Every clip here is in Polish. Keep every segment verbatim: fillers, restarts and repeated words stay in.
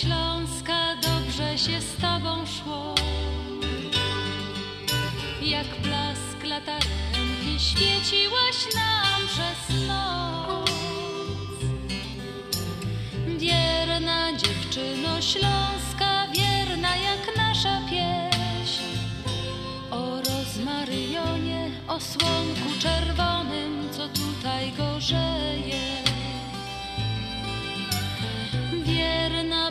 Śląska dobrze się z tobą szło, jak blask latarki świeciłaś nam przez noc. Wierna dziewczyno Śląska, wierna jak nasza pieśń o rozmaryjonie, o słonku czerwonym, co tutaj gorzeje. Wierna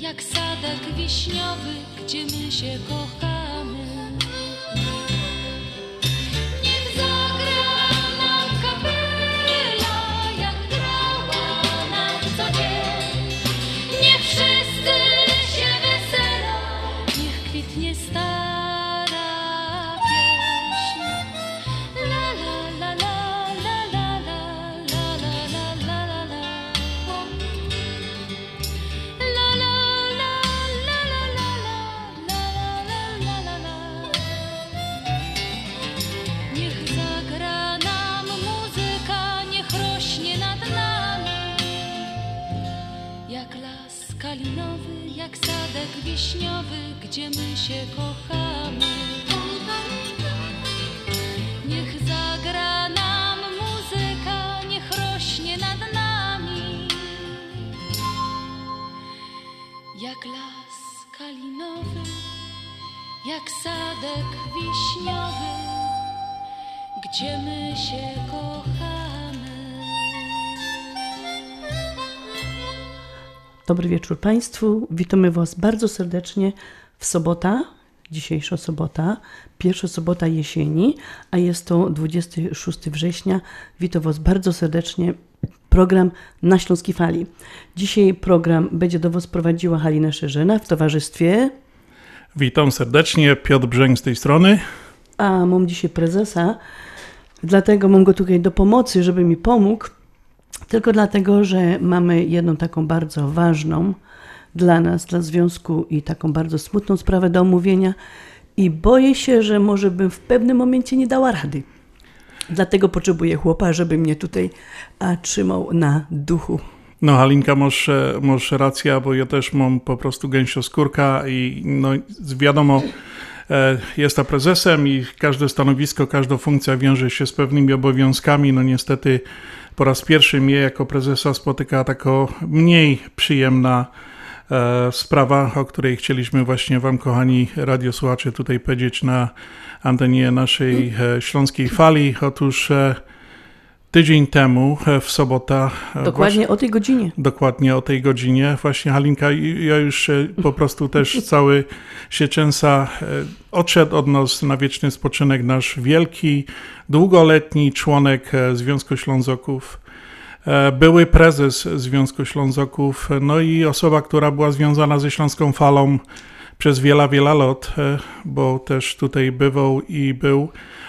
Jak sadek wiśniowy, gdzie my się kochamy. Niech zagra nam kapela, jak grała nam co dzień. Niech wszyscy się weselą, niech kwitnie stara pieśń. La la la la la la la la la la la. Kalinowy, jak sadek wiśniowy, gdzie my się kochamy. Niech zagra nam muzyka, niech rośnie nad nami, jak las kalinowy, jak sadek wiśniowy, gdzie my się kochamy. Dobry wieczór Państwu. Witamy Was bardzo serdecznie w sobota, dzisiejsza sobota, pierwsza sobota jesieni, a jest to dwudziestego szóstego września. Witam Was bardzo serdecznie. Program na Śląskiej Fali. Dzisiaj program będzie do Was prowadziła Halina Szerzyna w towarzystwie... Witam serdecznie, Piotr Brzęk z tej strony. A mam dzisiaj prezesa, dlatego mam go tutaj do pomocy, żeby mi pomógł. Tylko dlatego, że mamy jedną taką bardzo ważną dla nas, dla związku i taką bardzo smutną sprawę do omówienia i boję się, że może bym w pewnym momencie nie dała rady. Dlatego potrzebuję chłopa, żeby mnie tutaj a, trzymał na duchu. No Halinka, masz, masz rację, bo ja też mam po prostu gęsią skórkę i no, wiadomo, jestem prezesem i każde stanowisko, każda funkcja wiąże się z pewnymi obowiązkami. No niestety po raz pierwszy mnie jako prezesa spotyka taka mniej przyjemna e, sprawa, o której chcieliśmy właśnie Wam, kochani radiosłuchacze, tutaj powiedzieć na antenie naszej e, Śląskiej Fali. Otóż e, tydzień temu, e, w sobotę... Dokładnie właśnie, o tej godzinie. Dokładnie o tej godzinie. Właśnie Halinka, ja już e, po prostu też cały się częsa e, odszedł od nas na wieczny spoczynek nasz wielki, długoletni członek Związku Ślązaków, były prezes Związku Ślązaków, no i osoba, która była związana ze Śląską Falą przez wiele, wiele lat, bo też tutaj bywał i był,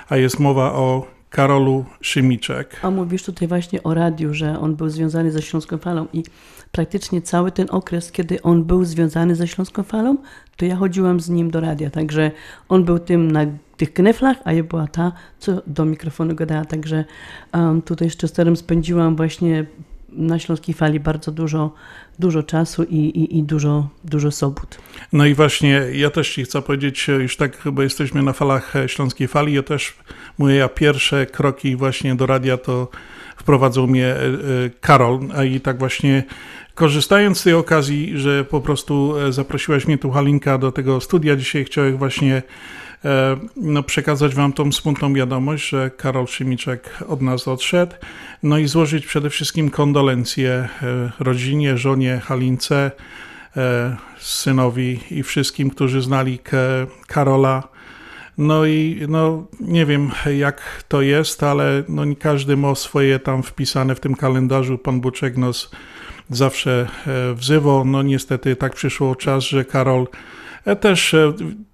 a jest mowa o Karolu Szymiczek. A mówisz tutaj właśnie o radiu, że on był związany ze Śląską Falą i praktycznie cały ten okres, kiedy on był związany ze Śląską Falą, to ja chodziłam z nim do radia, także on był tym na tych kneflach, a ja była ta, co do mikrofonu gadała, także um, tutaj z Chesterem spędziłam właśnie na Śląskiej Fali bardzo dużo, dużo czasu i, i, i dużo, dużo sobót. No i właśnie, ja też ci chcę powiedzieć, już tak chyba jesteśmy na falach Śląskiej Fali, ja też, moje pierwsze kroki właśnie do radia to wprowadzał mnie Karol i tak właśnie korzystając z tej okazji, że po prostu zaprosiłaś mnie tu, Halinka, do tego studia, dzisiaj chciałem właśnie no, przekazać wam tą smutną wiadomość, że Karol Szymiczek od nas odszedł, no i złożyć przede wszystkim kondolencje rodzinie, żonie Halince, synowi i wszystkim, którzy znali Karola. No i no, nie wiem, jak to jest, ale no, nie każdy ma swoje tam wpisane w tym kalendarzu. Pan Buczek nas zawsze wzywał. No niestety tak przyszło czas, że Karol też,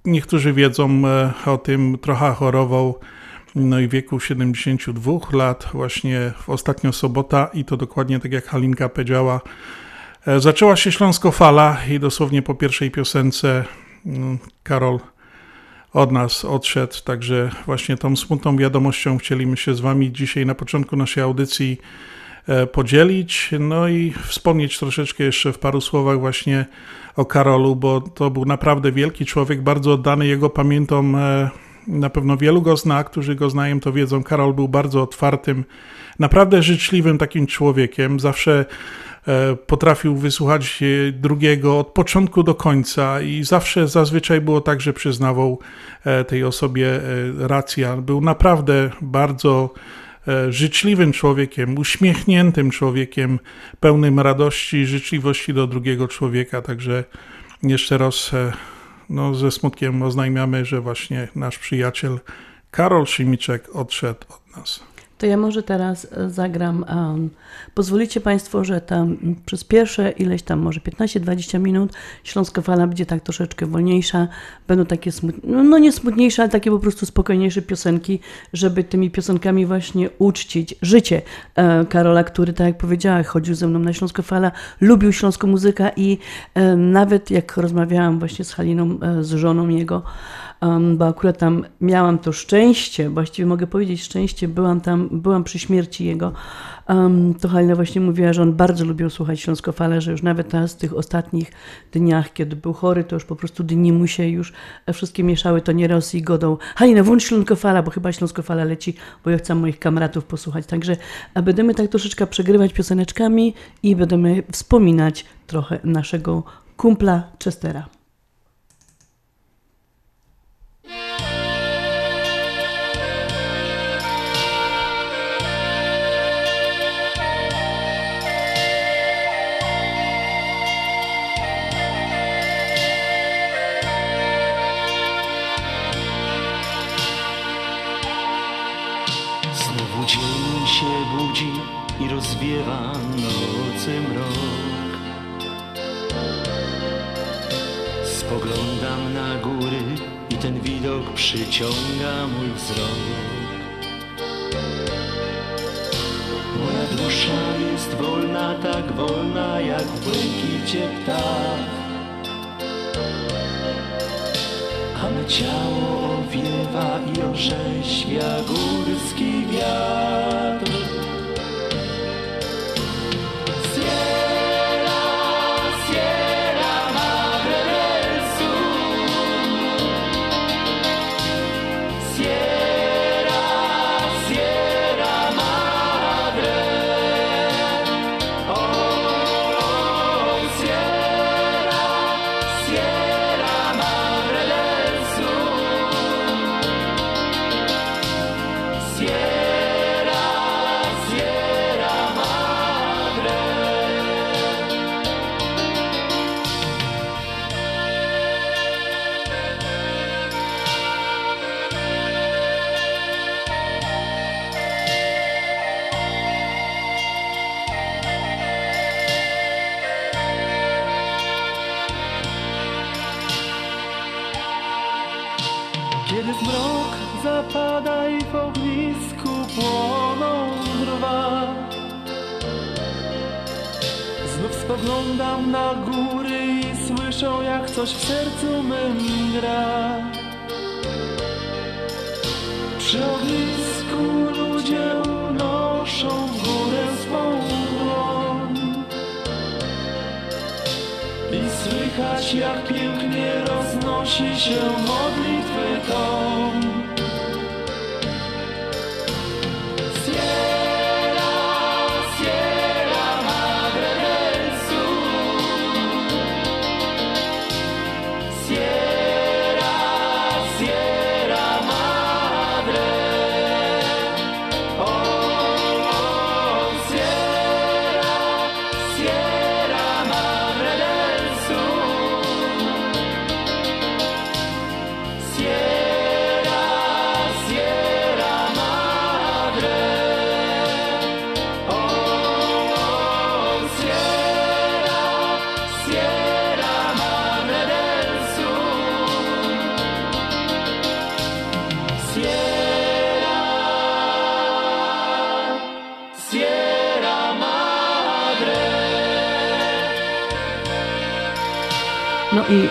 niektórzy wiedzą o tym, trochę chorował. No i w wieku siedemdziesięciu dwóch lat, właśnie w ostatnią sobotę, i to dokładnie tak jak Halinka powiedziała, zaczęła się Śląska Fala i dosłownie po pierwszej piosence Karol od nas odszedł, także właśnie tą smutną wiadomością chcieliśmy się z wami dzisiaj na początku naszej audycji podzielić, no i wspomnieć troszeczkę jeszcze w paru słowach właśnie o Karolu, bo to był naprawdę wielki człowiek, bardzo oddany jego pamiętom, na pewno wielu go zna, którzy go znają, to wiedzą, Karol był bardzo otwartym, naprawdę życzliwym takim człowiekiem, zawsze potrafił wysłuchać drugiego od początku do końca i zawsze, zazwyczaj było tak, że przyznawał tej osobie rację. Był naprawdę bardzo życzliwym człowiekiem, uśmiechniętym człowiekiem, pełnym radości i życzliwości do drugiego człowieka. Także jeszcze raz no, ze smutkiem oznajmiamy, że właśnie nasz przyjaciel Karol Szymiczek odszedł od nas. To ja może teraz zagram, um, pozwolicie Państwo, że tam przez pierwsze ileś tam może piętnaście dwadzieścia minut Śląska Fala będzie tak troszeczkę wolniejsza, będą takie smutne, no, no nie smutniejsze, ale takie po prostu spokojniejsze piosenki, żeby tymi piosenkami właśnie uczcić życie e, Karola, który, tak jak powiedziała, chodził ze mną na Śląską Falę, lubił śląską muzykę i e, nawet jak rozmawiałam właśnie z Haliną, e, z żoną jego, Um, bo akurat tam miałam to szczęście, właściwie mogę powiedzieć szczęście, byłam tam, byłam przy śmierci jego, um, to Halina właśnie mówiła, że on bardzo lubił słuchać Śląską Falę, że już nawet teraz w tych ostatnich dniach, kiedy był chory, to już po prostu dni mu się już wszystkie mieszały, to nieraz i godą. Halina, włącz Śląską Falę, bo chyba Śląska Fala leci, bo ja chcę moich kamratów posłuchać. Także będziemy tak troszeczkę przegrywać pioseneczkami i będziemy wspominać trochę naszego kumpla Chestera. I rozwiewa nocy mrok. Spoglądam na góry i ten widok przyciąga mój wzrok. Moja dusza jest wolna, tak wolna jak w błękicie ptach. A me ciało owiewa i orzeźwia górski wiatr. Spoglądam na góry i słyszę, jak coś w sercu mym gra. Przy ognisku ludzie unoszą w górę swą dłoń. słychać, jak pięknie roznosi się modlitwy tom.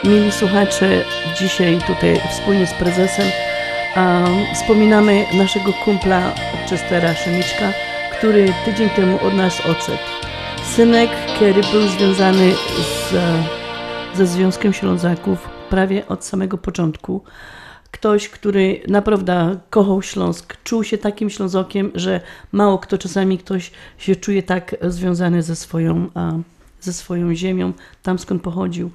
I mili słuchacze, dzisiaj tutaj wspólnie z prezesem um, wspominamy naszego kumpla Chestera Szymiczka, który tydzień temu od nas odszedł. Synek, który był związany z, ze Związkiem Ślązaków prawie od samego początku. Ktoś, który naprawdę kochał Śląsk, czuł się takim Ślązakiem, że mało kto, czasami ktoś się czuje tak związany ze swoją, um, ze swoją ziemią, tam skąd pochodził.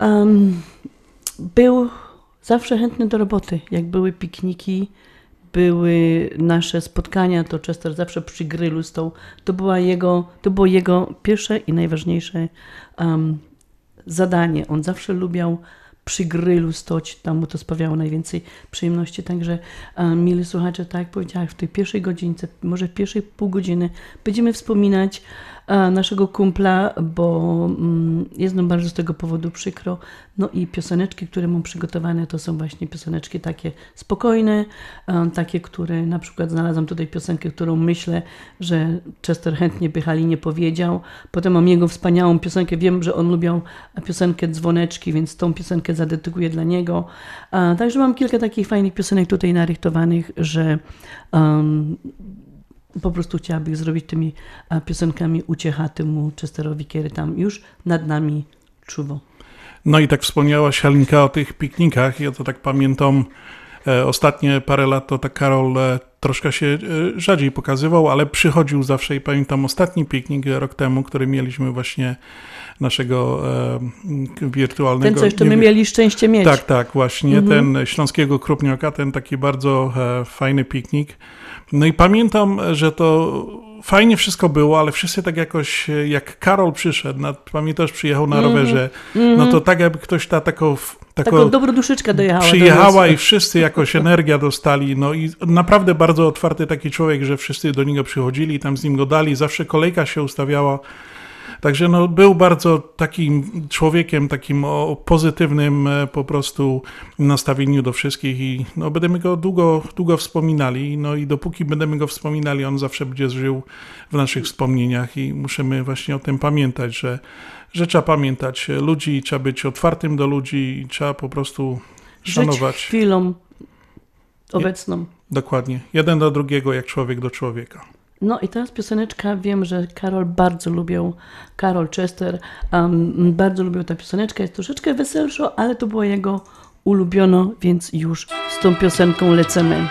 Um, był zawsze chętny do roboty. Jak były pikniki, były nasze spotkania, to Chester zawsze przy grylu stał. To była jego, to było jego pierwsze i najważniejsze um, zadanie. On zawsze lubiał przy grylu stać, tam mu to sprawiało najwięcej przyjemności. Także um, mili słuchacze, tak jak powiedziałam, w tej pierwszej godzince, może w pierwszej pół godziny będziemy wspominać um, naszego kumpla, bo um, jest nam bardzo z tego powodu przykro. No i pioseneczki, które mam przygotowane, to są właśnie pioseneczki takie spokojne, um, takie, które na przykład znalazłam tutaj piosenkę, którą myślę, że Chester chętnie by Halinie powiedział. Potem mam jego wspaniałą piosenkę, wiem, że on lubiał piosenkę Dzwoneczki, więc tą piosenkę zadedykuję dla niego. A, także mam kilka takich fajnych piosenek tutaj narychtowanych, że um, po prostu chciałabym zrobić tymi a, piosenkami uciecha temu Chesterowi, kiedy tam już nad nami czuwo. No i tak wspomniałaś, Halinka, o tych piknikach. Ja to tak pamiętam, e, ostatnie parę lat to tak Karol e, troszkę się e, rzadziej pokazywał, ale przychodził zawsze i pamiętam ostatni piknik rok temu, który mieliśmy właśnie naszego e, wirtualnego... Ten, co jeszcze my mieli szczęście mieć. Tak, tak, właśnie. Mhm. Ten Śląskiego Krupniaka, ten taki bardzo e, fajny piknik. No i pamiętam, że to fajnie wszystko było, ale wszyscy tak jakoś, jak Karol przyszedł, na, pamiętasz, przyjechał na mm, rowerze, mm. no to tak jakby ktoś ta taką... Taką, taką dobrą duszyczkę dojechała. Przyjechała do i wszyscy jakoś energia dostali. No i naprawdę bardzo otwarty taki człowiek, że wszyscy do niego przychodzili, tam z nim gadali, zawsze kolejka się ustawiała. Także no, był bardzo takim człowiekiem, takim o pozytywnym po prostu nastawieniu do wszystkich i no, będziemy go długo, długo wspominali. No i dopóki będziemy go wspominali, on zawsze będzie żył w naszych wspomnieniach i musimy właśnie o tym pamiętać, że, że trzeba pamiętać ludzi, trzeba być otwartym do ludzi i trzeba po prostu szanować. Żyć chwilą obecną. Dokładnie. Jeden do drugiego, jak człowiek do człowieka. No i teraz pioseneczka, wiem, że Karol bardzo lubił, Karol Chester um, bardzo lubił tę pioseneczkę, jest troszeczkę weselsza, ale to było jego ulubiono, więc już z tą piosenką lecimy.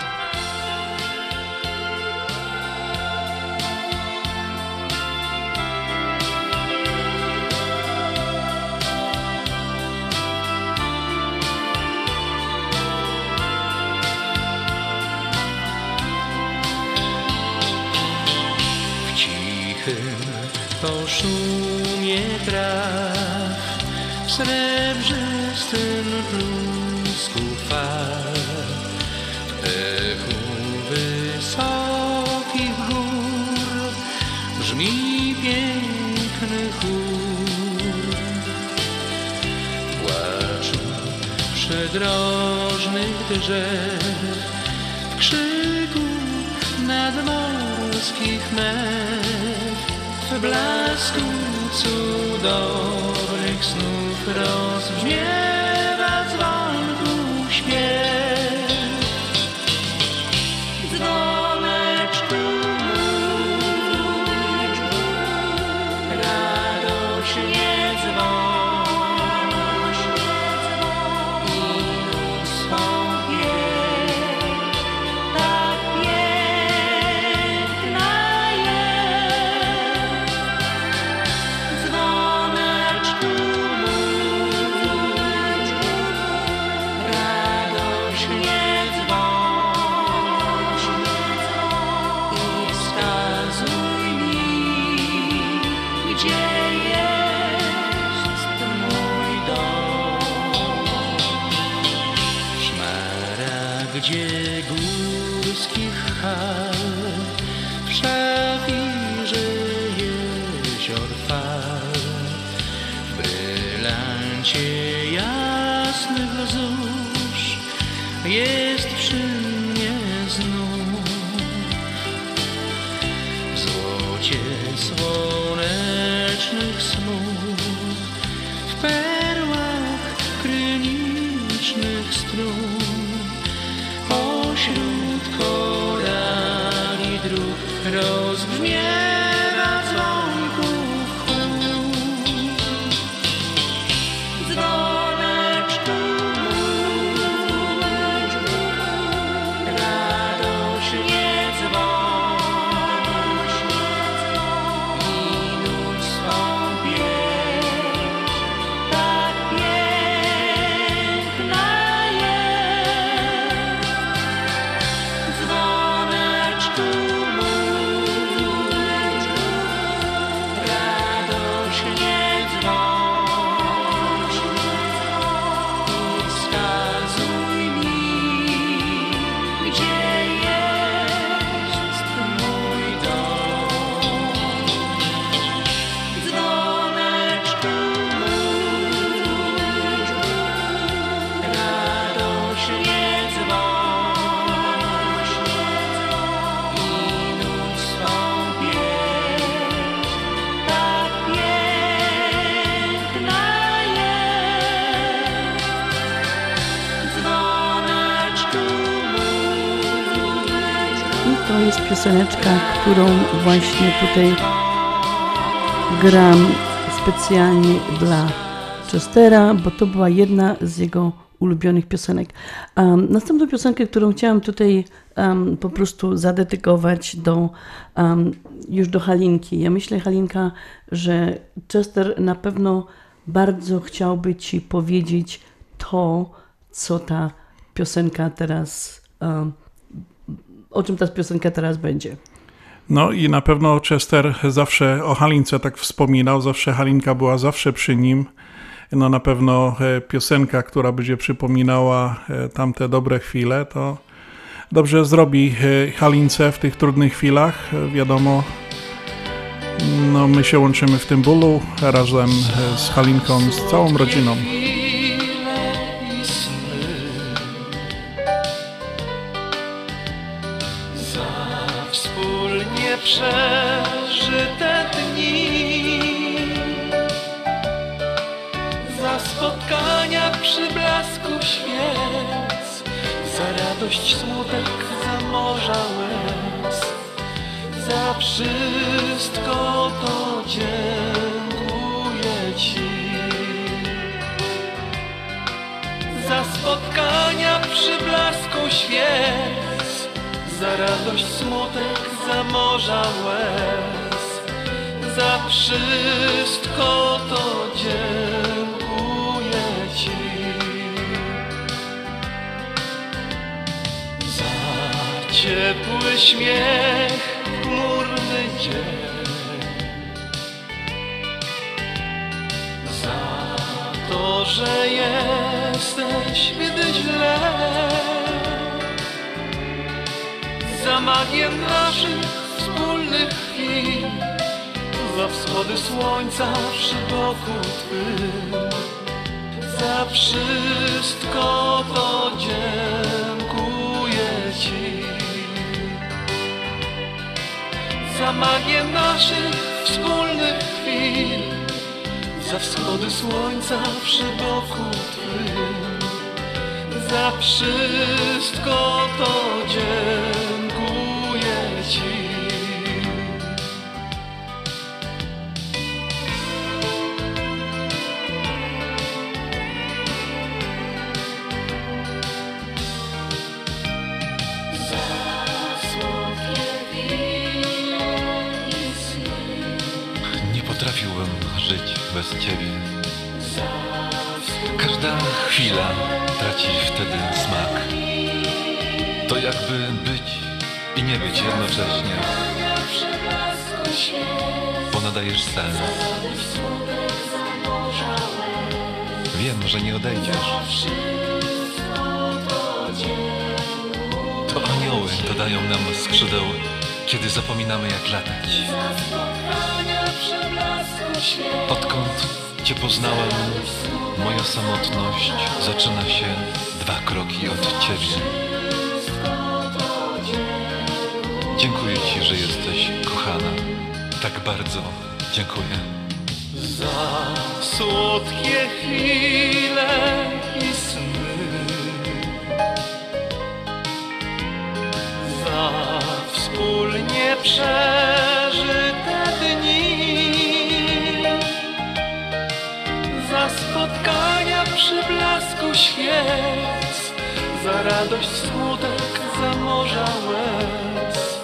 Dzwoneczku mój, radośnie dzwoń. Pioseneczka, którą właśnie tutaj gram specjalnie dla Chestera, bo to była jedna z jego ulubionych piosenek. Um, następną piosenkę, którą chciałam tutaj um, po prostu zadedykować do, um, już do Halinki. Ja myślę, Halinka, że Chester na pewno bardzo chciałby Ci powiedzieć to, co ta piosenka teraz um, o czym ta piosenka teraz będzie. No i na pewno Chester zawsze o Halince tak wspominał, zawsze Halinka była zawsze przy nim. No na pewno piosenka, która będzie przypominała tamte dobre chwile, to dobrze zrobi Halince w tych trudnych chwilach. Wiadomo, no my się łączymy w tym bólu razem z Halinką, z całą rodziną. Przeżyte dni, za spotkania przy blasku świec, za radość smutek, za morza łez, za wszystko to dziękuję Ci. Za spotkania przy blasku świec, za radość smutek, za morza łez, za wszystko to dziękuję Ci. Za ciepły śmiech w chmurny dzień, za to, że jesteś, gdy źle, za magię naszych wspólnych chwil, za wschody słońca przy boku Twym, za wszystko to dziękuję Ci. Za magię naszych wspólnych chwil, za wschody słońca przy boku Twym, za wszystko to dziękuję. Nie potrafiłbym żyć bez Ciebie. Każda chwila traci wtedy smak. To jakby być i nie być jednocześnie, bo nadajesz sen. Wiem, że nie odejdziesz. To nie anioły dodają nam skrzydeł, kiedy zapominamy jak latać. Odkąd Cię poznałem, moja samotność zaczyna się dwa kroki od Ciebie. Dziękuję Ci, że jesteś kochana. Tak bardzo dziękuję. Za słodkie chwile i sny, za wspólnie przeżyte dni, za spotkania przy blasku świec, za radość, smutek, za morza łez,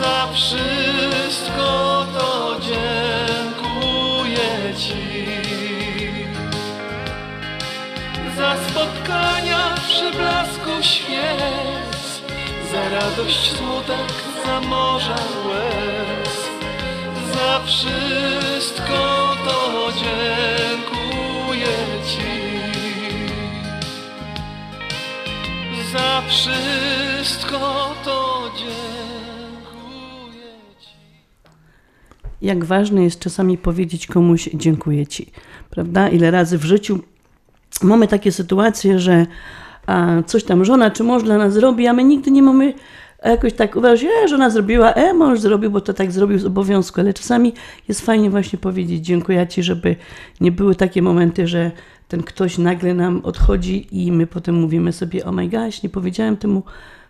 za wszystko to dziękuję Ci. Za spotkania przy blasku świec, za radość, smutek, za morza łez, za wszystko to dziękuję Ci. Za wszystko to dziękuję Ci. Jak ważne jest czasami powiedzieć komuś dziękuję Ci, prawda? Ile razy w życiu mamy takie sytuacje, że coś tam żona czy mąż dla nas robi, a my nigdy nie mamy jakoś tak uważać, że żona zrobiła, e, mąż zrobił, bo to tak zrobił z obowiązku. Ale czasami jest fajnie właśnie powiedzieć dziękuję Ci, żeby nie były takie momenty, że ten ktoś nagle nam odchodzi i my potem mówimy sobie, oh my gosh, nie powiedziałem temu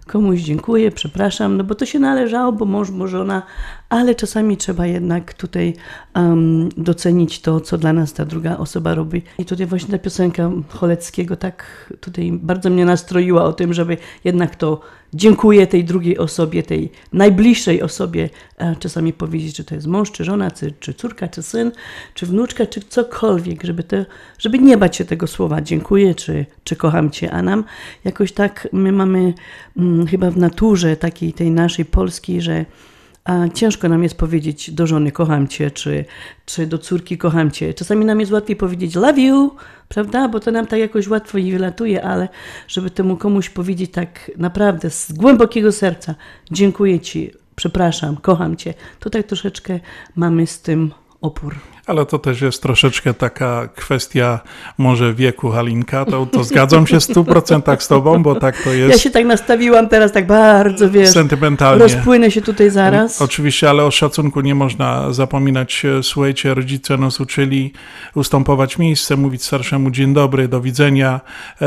komuś dziękuję, przepraszam, no bo to się należało, bo mąż, bo żona, ale czasami trzeba jednak tutaj um, docenić to, co dla nas ta druga osoba robi. I tutaj właśnie ta piosenka Choleckiego tak tutaj bardzo mnie nastroiła o tym, żeby jednak to dziękuję tej drugiej osobie, tej najbliższej osobie, czasami powiedzieć, czy to jest mąż, czy żona, czy, czy córka, czy syn, czy wnuczka, czy cokolwiek, żeby, te, żeby nie bać się tego słowa dziękuję, czy, czy kocham Cię, a nam jakoś tak my mamy hmm, chyba w naturze takiej tej naszej polskiej, że a ciężko nam jest powiedzieć do żony kocham Cię, czy, czy do córki kocham Cię. Czasami nam jest łatwiej powiedzieć love you, prawda, bo to nam tak jakoś łatwo i wylatuje, ale żeby temu komuś powiedzieć tak naprawdę z głębokiego serca dziękuję Ci, przepraszam, kocham Cię, to tak troszeczkę mamy z tym opór. Ale to też jest troszeczkę taka kwestia może wieku, Halinka, to, to zgadzam się w stu procentach z tobą, bo tak to jest. Ja się tak nastawiłam teraz, tak bardzo, wiesz, sentymentalnie. Rozpłynę się tutaj zaraz. Oczywiście, ale o szacunku nie można zapominać. Słuchajcie, rodzice nas uczyli ustępować miejsce, mówić starszemu dzień dobry, do widzenia.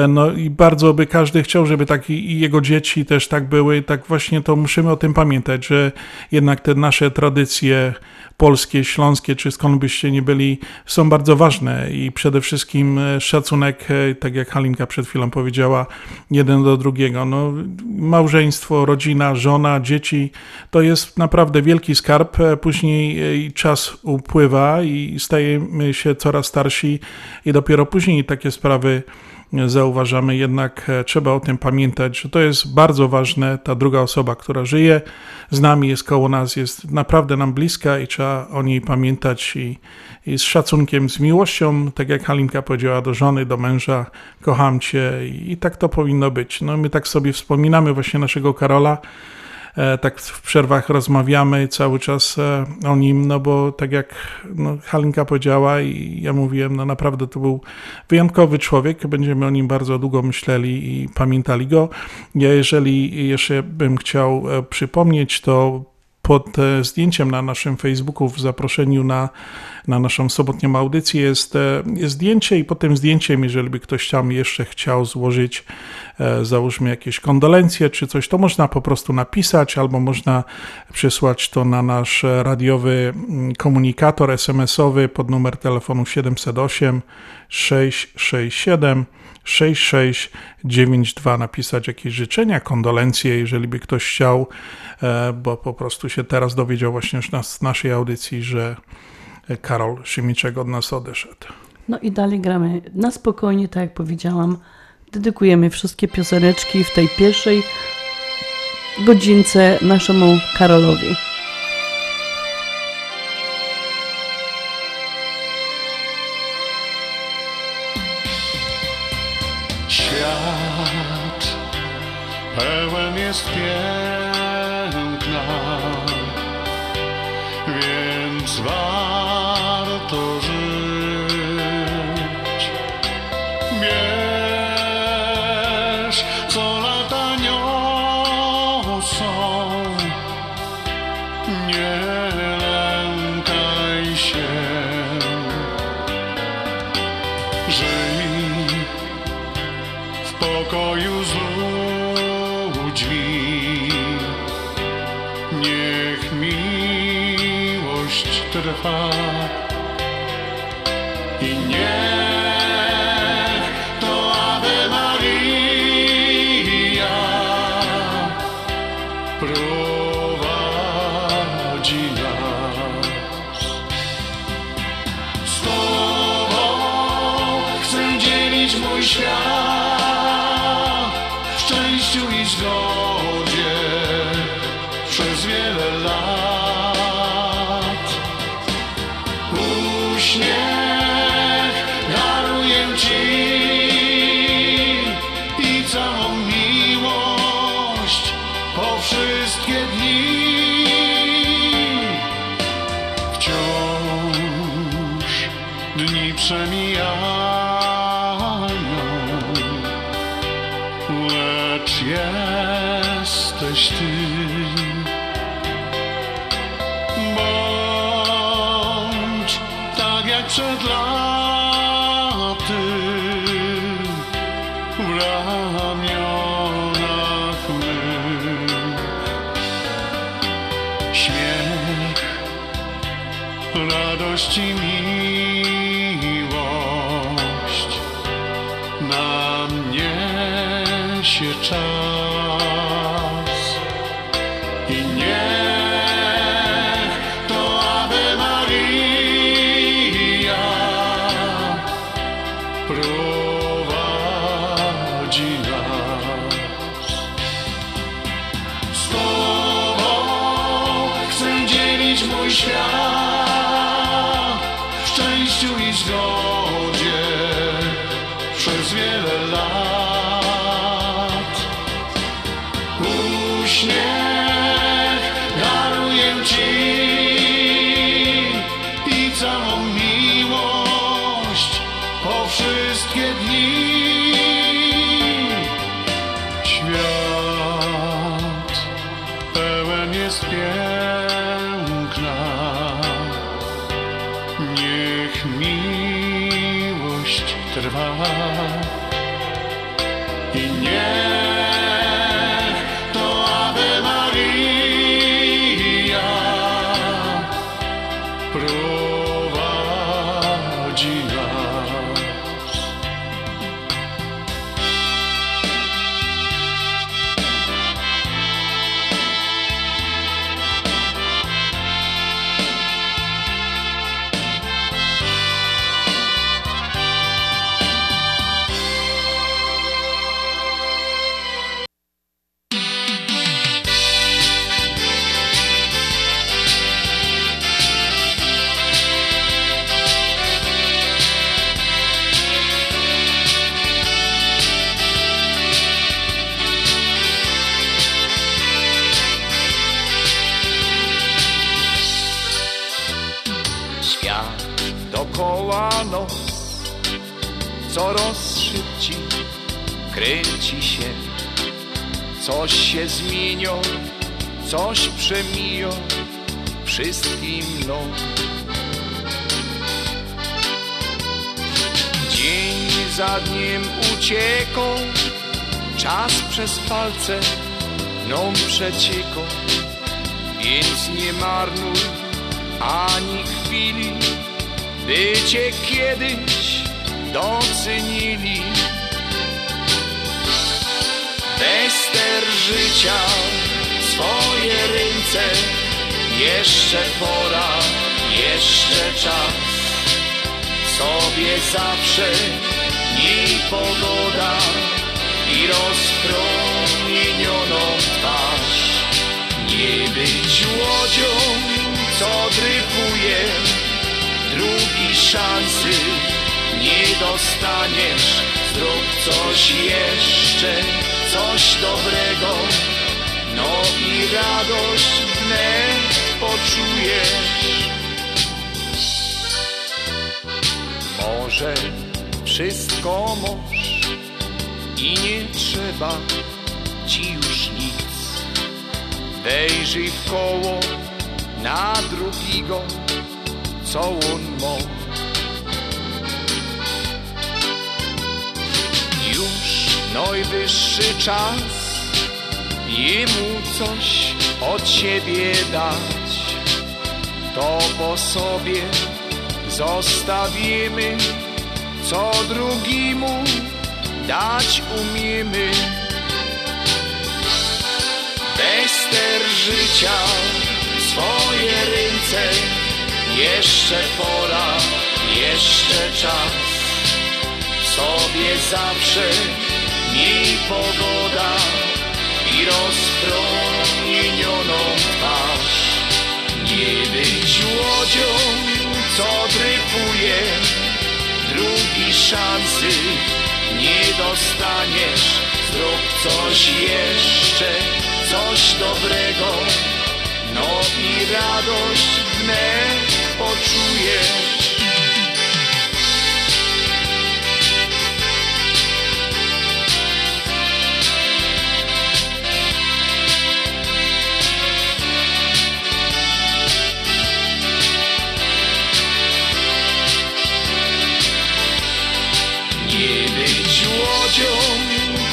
No i bardzo by każdy chciał, żeby tak i jego dzieci też tak były. Tak właśnie to musimy o tym pamiętać, że jednak te nasze tradycje polskie, śląskie, czy skąd byście nie byli, są bardzo ważne i przede wszystkim szacunek, tak jak Halinka przed chwilą powiedziała, jeden do drugiego. No, małżeństwo, rodzina, żona, dzieci, to jest naprawdę wielki skarb. Później czas upływa i stajemy się coraz starsi i dopiero później takie sprawy zauważamy, jednak trzeba o tym pamiętać, że to jest bardzo ważne. Ta druga osoba, która żyje z nami, jest koło nas, jest naprawdę nam bliska i trzeba o niej pamiętać i, i z szacunkiem, z miłością, tak jak Halinka powiedziała, do żony, do męża, kocham Cię i, i tak to powinno być. No my tak sobie wspominamy właśnie naszego Karola, tak w przerwach rozmawiamy cały czas o nim, no bo tak jak no, Halinka powiedziała i ja mówiłem, no naprawdę to był wyjątkowy człowiek, będziemy o nim bardzo długo myśleli i pamiętali go. Ja jeżeli jeszcze bym chciał przypomnieć, to pod zdjęciem na naszym Facebooku w zaproszeniu na, na naszą sobotnią audycję jest, jest zdjęcie i pod tym zdjęciem, jeżeli by ktoś tam jeszcze chciał złożyć, załóżmy jakieś kondolencje czy coś, to można po prostu napisać albo można przysłać to na nasz radiowy komunikator es em esowy pod numer telefonu siedem zero osiem sześć sześć siedem sześć sześć dziewięć dwa, napisać jakieś życzenia, kondolencje, jeżeli by ktoś chciał, bo po prostu się teraz dowiedział właśnie z naszej audycji, że Karol Szymiczek od nas odeszedł. No i dalej gramy na spokojnie, tak jak powiedziałam, dedykujemy wszystkie pioseneczki w tej pierwszej godzince naszemu Karolowi. Świat pełen jest jest piękna, więc warto żyć. Wiesz, co lata niosą, nie lękaj się. Żyj w pokoju z ludźmi, niech miłość trwa i niech to Ave Maria prowadzi nas. Z Tobą chcę dzielić mój świat, i zgodzie przez wiele lat. Uśmiech daruję Ci i całą miłość po wszystkie dni. Wciąż dni przemijają, lecz jesteś Ty, bądź tak jak przed laty w ramionach mych. Śmiech, radość i miłość na mnie się czas i niech to Ave Maria prowadzi nas. Z Tobą chcę dzielić mój świat w szczęściu i zgodzie przez wiele lat. Uśmiech daruję Ci i całą miłość po wszystkie dni. Świat pełen jest piękna, niech miłość trwa i nie. Coś się zmienią, coś przemiją, wszystkim mną. Dzień za dniem ucieką, czas przez palce mną przecieką, więc nie marnuj ani chwili, by Cię kiedyś docenili. Ester życia w swoje ręce, jeszcze pora, jeszcze czas. Sobie zawsze i pogoda, i rozpromienioną twarz. Nie być łodzią, co dryfuje, drugiej szansy nie dostaniesz. Zrób coś jeszcze, coś dobrego, no i radość wnet poczujesz. Może wszystko możesz i nie trzeba ci już nic. Wejrzyj w koło na drugiego, co on może. Najwyższy czas jemu coś od siebie dać. To po sobie zostawimy, co drugiemu dać umiemy. Bester życia w swoje ręce, jeszcze pora, jeszcze czas. W sobie zawsze miej pogoda i rozpromienioną twarz. Nie być łodzią, co dryfuje, drugi szansy nie dostaniesz. Zrób coś jeszcze, coś dobrego, no i radość wnet poczujesz.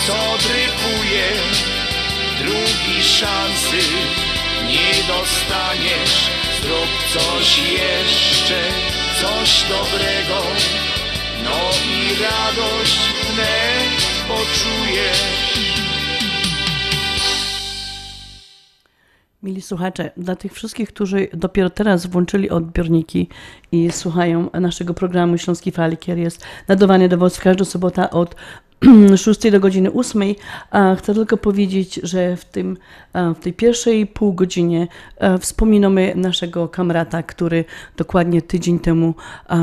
Co dryfuje, drugi szansy nie dostaniesz. Zrób coś jeszcze, coś dobrego, no i radość wnet poczujesz. Mili słuchacze, dla tych wszystkich, którzy dopiero teraz włączyli odbiorniki i słuchają naszego programu Śląskiej Fali, który jest nadawany do Was w każdą sobotę od szóstej do godziny ósmej. Chcę tylko powiedzieć, że w, tym, w tej pierwszej pół godzinie wspominamy naszego kamrata, który dokładnie tydzień temu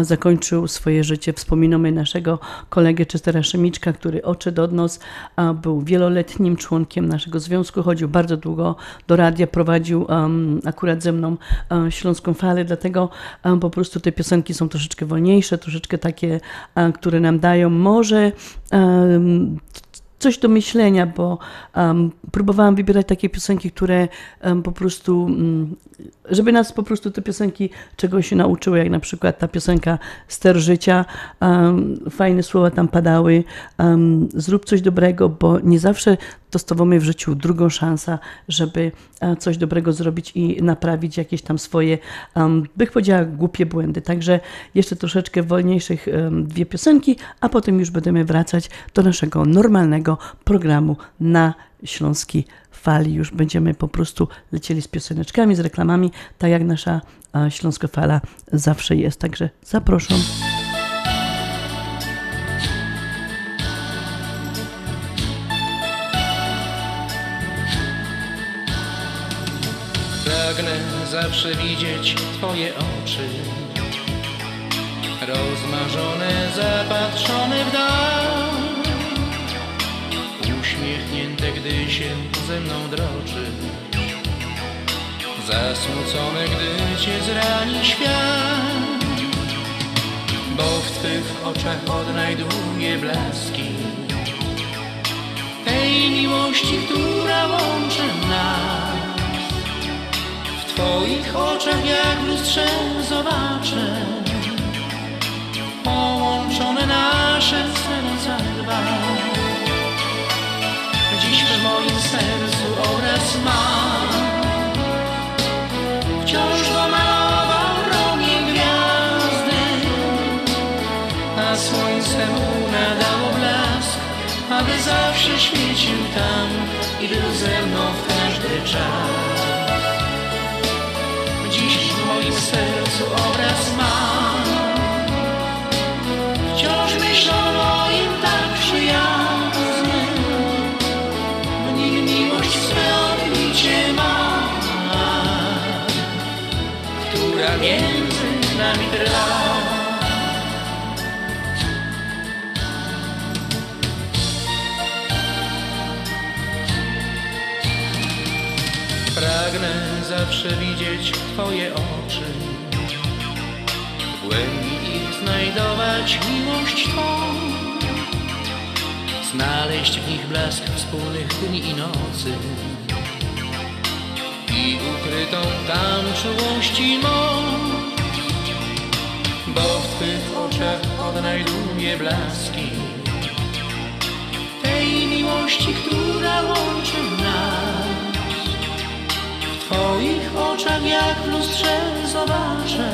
zakończył swoje życie. Wspominamy naszego kolegę Chestera Szymiczka, który odszedł od nas, był wieloletnim członkiem naszego związku, chodził bardzo długo do radia, prowadził akurat ze mną Śląską Falę, dlatego po prostu te piosenki są troszeczkę wolniejsze, troszeczkę takie, które nam dają może coś do myślenia, bo um, próbowałam wybierać takie piosenki, które um, po prostu, um, żeby nas po prostu te piosenki czegoś się nauczyły, jak na przykład ta piosenka Ster Życia, um, fajne słowa tam padały, um, zrób coś dobrego, bo nie zawsze dostawamy w życiu drugą szansę, żeby coś dobrego zrobić i naprawić jakieś tam swoje, um, bych powiedziała, głupie błędy. Także jeszcze troszeczkę wolniejszych um, dwie piosenki, a potem już będziemy wracać do naszego normalnego programu na Śląskiej Fali. Już będziemy po prostu lecieli z pioseneczkami, z reklamami, tak jak nasza a, Śląska Fala zawsze jest. Także zapraszam. Pragnę zawsze widzieć Twoje oczy, rozmarzone, zapatrzone w dal, uśmiechnięte, gdy się ze mną droczy, zasmucone, gdy Cię zrani świat. Bo w Twych oczach odnajduję blaski tej miłości, która łączy nas. W Twoich oczach jak w lustrze zobaczę połączone nasze serca dwa. Dziś w moim sercu oraz mam wciąż domalował rogi gwiazdy, a słońce mu nadało blask, aby zawsze świecił tam i był ze mną w każdy czas. Dziś w moim sercu obraz mam, wciąż myśl o moim tak przyjaznym, w nim miłość spełnicie ma, która między nami trwa. zawsze widzieć Twoje oczy, w głębi ich znajdować miłość Twą, znaleźć w nich blask wspólnych dni i nocy i ukrytą tam czułość i moc, bo w Twych oczach odnajduję blaski tej miłości, która łączy nas. W Twoich oczach jak w lustrze zobaczę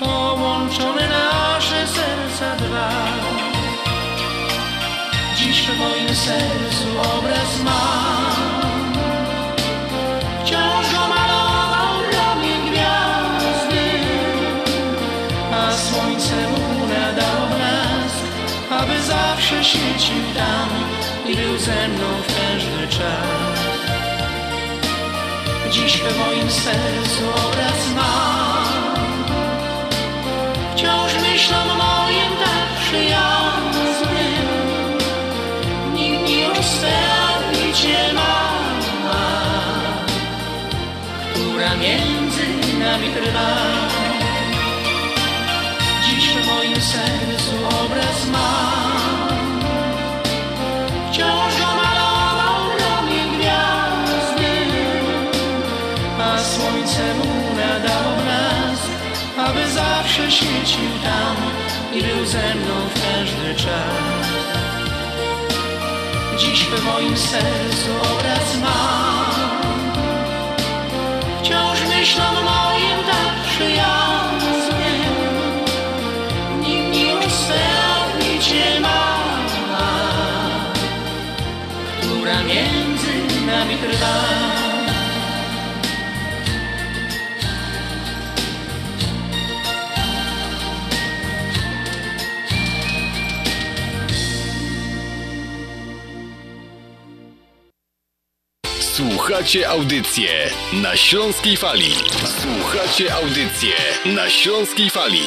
połączone nasze serca dwa. Dziś w moim sercu obraz mam, wciąż go malował ramię gwiazdy, a słońce mu nadało blask, aby zawsze świecił tam i był ze mną w każdy czas. Dziś w moim sercu obraz mam, wciąż myślą o moim tak przyjaznym, nigdy już ostatni Cię mama, która między nami trwa. Dziś w moim sercu obraz mam, wciąż aby zawsze świecił tam i był ze mną w każdy czas. Dziś w moim sercu obraz mam, wciąż myślą moim tak przyjaznym, nigdy ostatni Cię mama, która między nami trwa. Słuchacie audycję na Śląskiej Fali. Słuchacie audycję na Śląskiej Fali.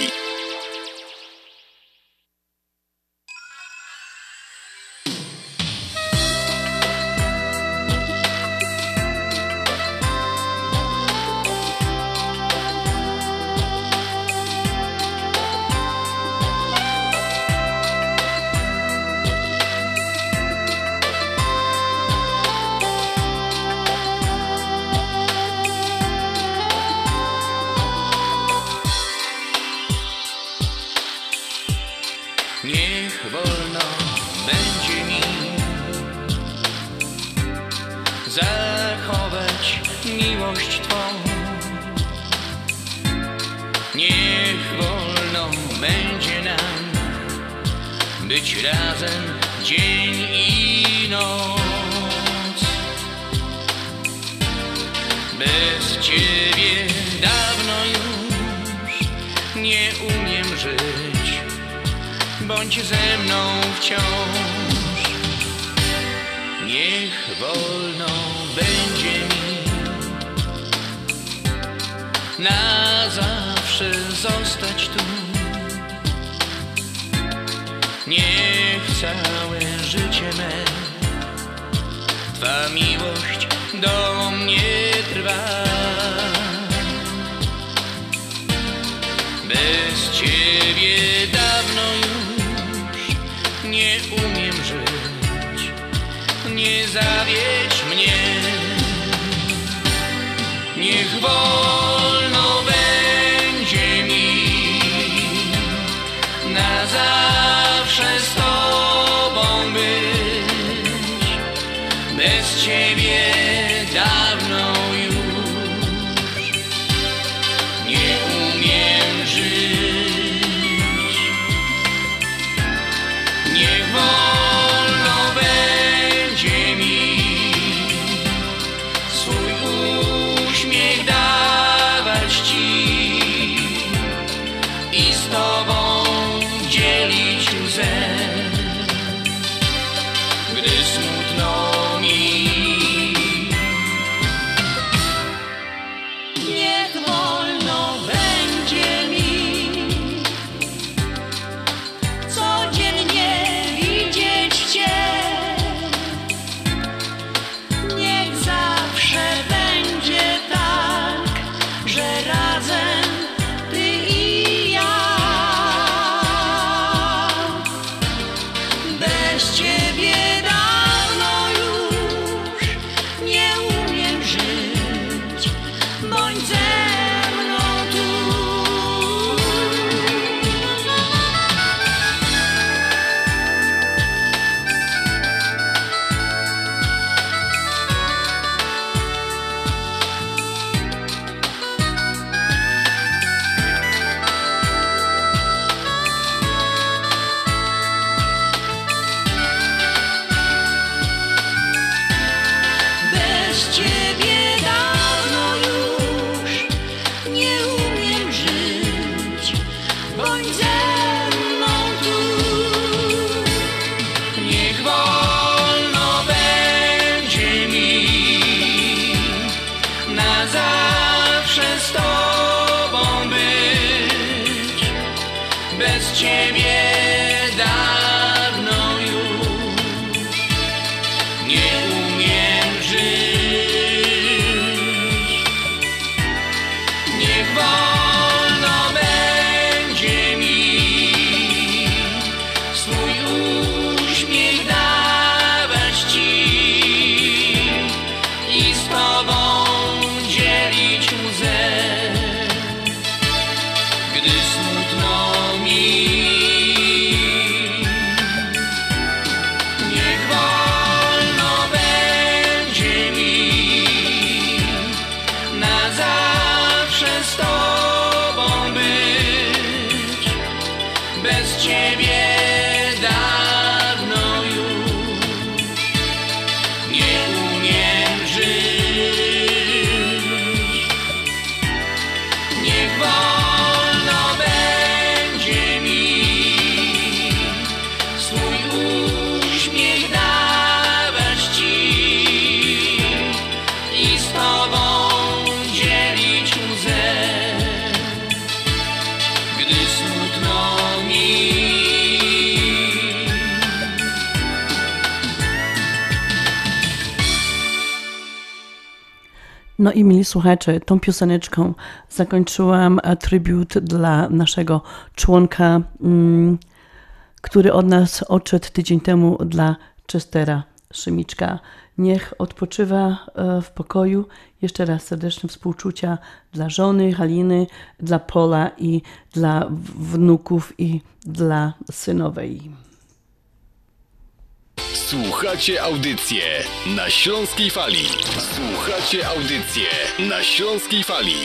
Swój uśmiech da. ciebie dawno już nie umiem żyć. Niech wolno będzie mi swój uśmiech dawać ci i z tobą dzielić łzę, gdy smutno mi. Niech wolno będzie mi na zawsze z tobą być, bez ciebie dawno już nie umiem żyć. Niech wolno będzie mi swój uśmiech dawać ci i z tobą dzielić łzę, gdy smutno mi. No i mili słuchacze, tą pioseneczką zakończyłam tribut dla naszego członka, mm, który od nas odszedł tydzień temu, dla Chestera Szymiczka. Niech odpoczywa e, w pokoju. Jeszcze raz serdeczne współczucia dla żony Haliny, dla Pola i dla wnuków i dla synowej. Słuchacie audycję na Śląskiej Fali. Słuchacie audycję na Śląskiej Fali.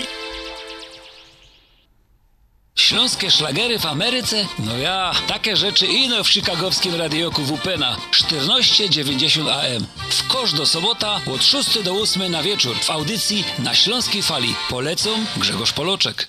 Śląskie szlagery w Ameryce? No ja, takie rzeczy ino w chicagowskim radioku W P N A czternaście dziewięćdziesiąt A M. W kosz do sobota od szóstej do ósmej na wieczór w audycji na Śląskiej Fali. Polecą Grzegorz Poloczek.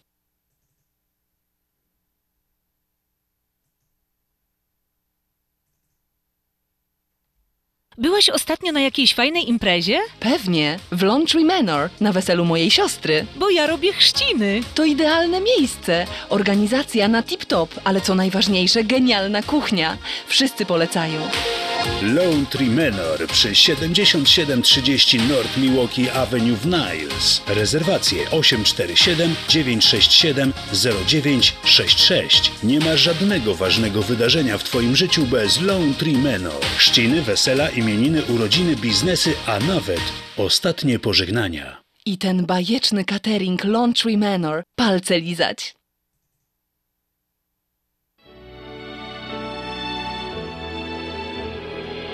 Byłaś ostatnio na jakiejś fajnej imprezie? Pewnie, w Lone Tree Manor, na weselu mojej siostry. Bo ja robię chrzciny. To idealne miejsce. Organizacja na tip-top, ale co najważniejsze, genialna kuchnia. Wszyscy polecają. Lone Tree Manor przy siedem tysięcy siedemset trzydzieści North Milwaukee Avenue w Niles. Rezerwacje osiem cztery siedem dziewięć sześć siedem zero dziewięć sześć sześć. Nie ma żadnego ważnego wydarzenia w twoim życiu bez Lone Tree Manor. Chrzciny, wesela, imieniny, urodziny, biznesy, a nawet ostatnie pożegnania. I ten bajeczny catering Lone Tree Manor. Palce lizać.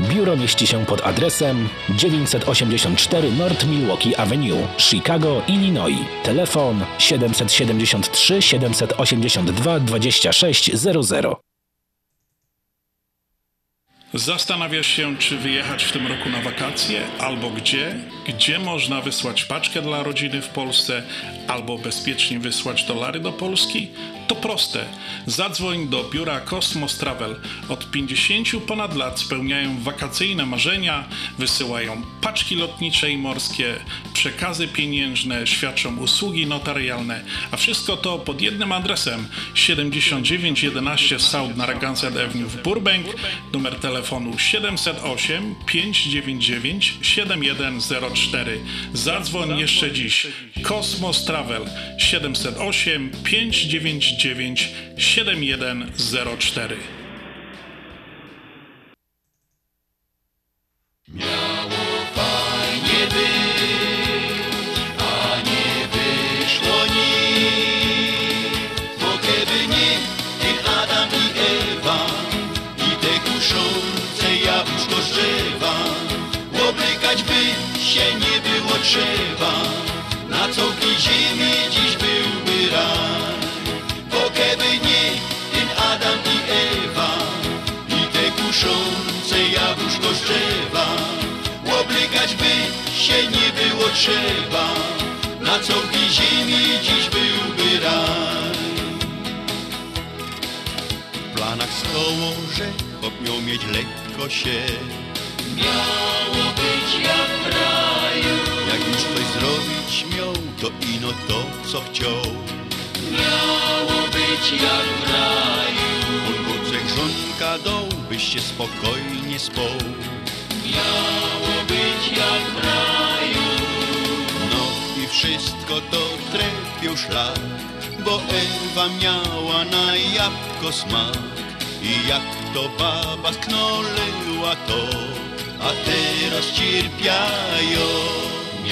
Biuro mieści się pod adresem dziewięćset osiemdziesiąt cztery North Milwaukee Avenue, Chicago, Illinois. Telefon siedem siedem trzy siedem osiem dwa dwa sześć zero zero. Zastanawiasz się, czy wyjechać w tym roku na wakacje, albo gdzie? Gdzie można wysłać paczkę dla rodziny w Polsce, albo bezpiecznie wysłać dolary do Polski? To proste. Zadzwoń do biura Kosmos Travel. Od pięćdziesięciu ponad lat spełniają wakacyjne marzenia, wysyłają paczki lotnicze i morskie, przekazy pieniężne, świadczą usługi notarialne, a wszystko to pod jednym adresem: siedem tysięcy dziewięćset jedenaście South Narragansett Avenue w Burbank, numer telefonu telefonu siedem zero osiem, pięć dziewięć dziewięć, siedem jeden zero cztery. Zadzwoń jeszcze dziś. Kosmos Travel siedem zero osiem, pięć dziewięć dziewięć, siedem jeden zero cztery. Trzeba, na całej ziemi dziś byłby raj. Bo kiedy nie ten Adam i Ewa i te kuszące jabłuszko z drzewa, oblegać by się nie było trzeba, na całej ziemi dziś byłby raj. W planach stoło, że chłop miał mieć lekko się, miało być jak w raju. Jak już coś zrobić miał, to ino to, co chciał. Miało być jak w raju. Podwórce grządka dał, byś się spokojnie spał. Miało być jak w raju. No i wszystko to trefił szlak, bo Ewa miała na jabłko smak. I jak to baba sknoliła to, a teraz cierpiają.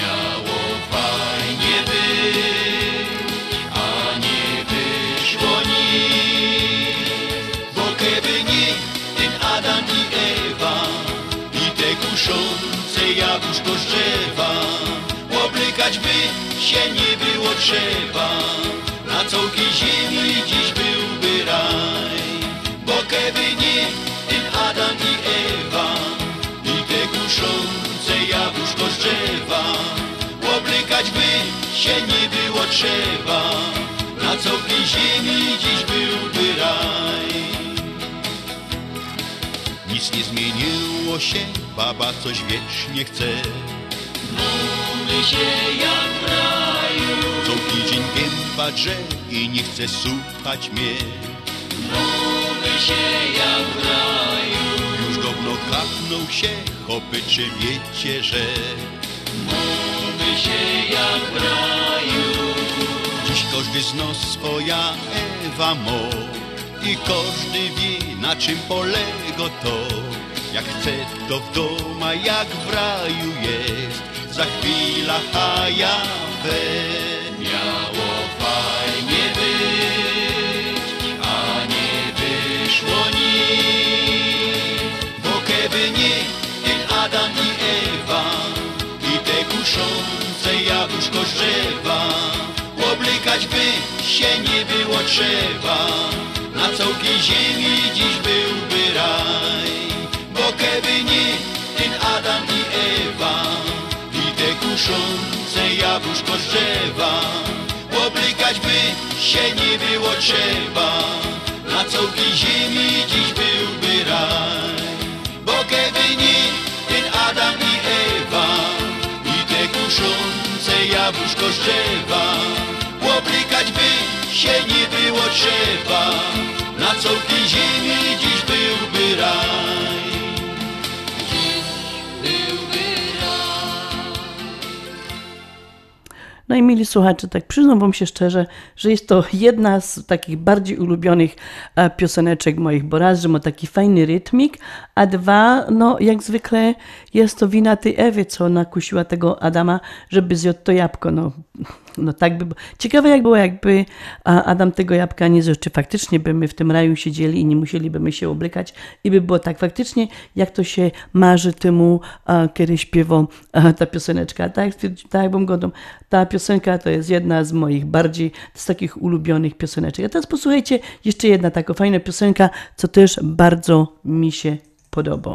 Miało fajnie być, a nie wyszło nic. Bo gdyby nie ten Adam i Ewa i te kuszące jabłuszko z drzewa, oblekać by się nie było trzeba, na całej ziemi dziś byłby raj. Bo gdyby nie ten Adam i Ewa i te kuszące jabłuszko z drzewa, oblegać by się nie było trzeba, na całej ziemi dziś byłby raj. Nic nie zmieniło się, baba coś wiecznie chce. Mówi się jak w raju. Co tydzień gęba drze i nie chce słuchać mnie. Mówi się jak w raju. Już dawno kapnął się, chopy, czy wiecie, że mówi się jak w raju. Dziś każdy zna swoja Ewa mo i każdy wie, na czym polego to. Jak chce, to w doma jak w raju jest, za chwila a ja we. Miało fajnie być, a nie wyszło nic. Bo kiedy nie Adam i Ewa i te kuszące jabłuszko z drzewa, oblegać by się nie było trzeba, na całej ziemi dziś byłby raj. Bo gdyby nie ten Adam i Ewa i te kuszące jabłuszko z drzewa, oblegać by się nie było trzeba, na całej ziemi dziś byłby raj. Bo gdyby nie Adam i Ewa i te kuszące jabłuszko z drzewa, oblegać by się nie było trzeba, na całej ziemi dziś byłby raj. No i mili słuchacze, tak przyznam wam się szczerze, że jest to jedna z takich bardziej ulubionych pioseneczek moich, bo raz, że ma taki fajny rytmik, a dwa, no jak zwykle jest to wina tej Ewy, co nakusiła tego Adama, żeby zjadł to jabłko. No, no tak by było. Ciekawe jak było, jakby Adam tego jabłka nie zjadł, czy faktycznie by my w tym raju siedzieli i nie musielibyśmy się oblekać i by było tak faktycznie, jak to się marzy temu, kiedy śpiewał ta pioseneczka. Tak, tak bym godą. Ta piosenka to jest jedna z moich bardziej z takich ulubionych pioseneczek. A teraz posłuchajcie, jeszcze jedna taka fajna piosenka, co też bardzo mi się podoba.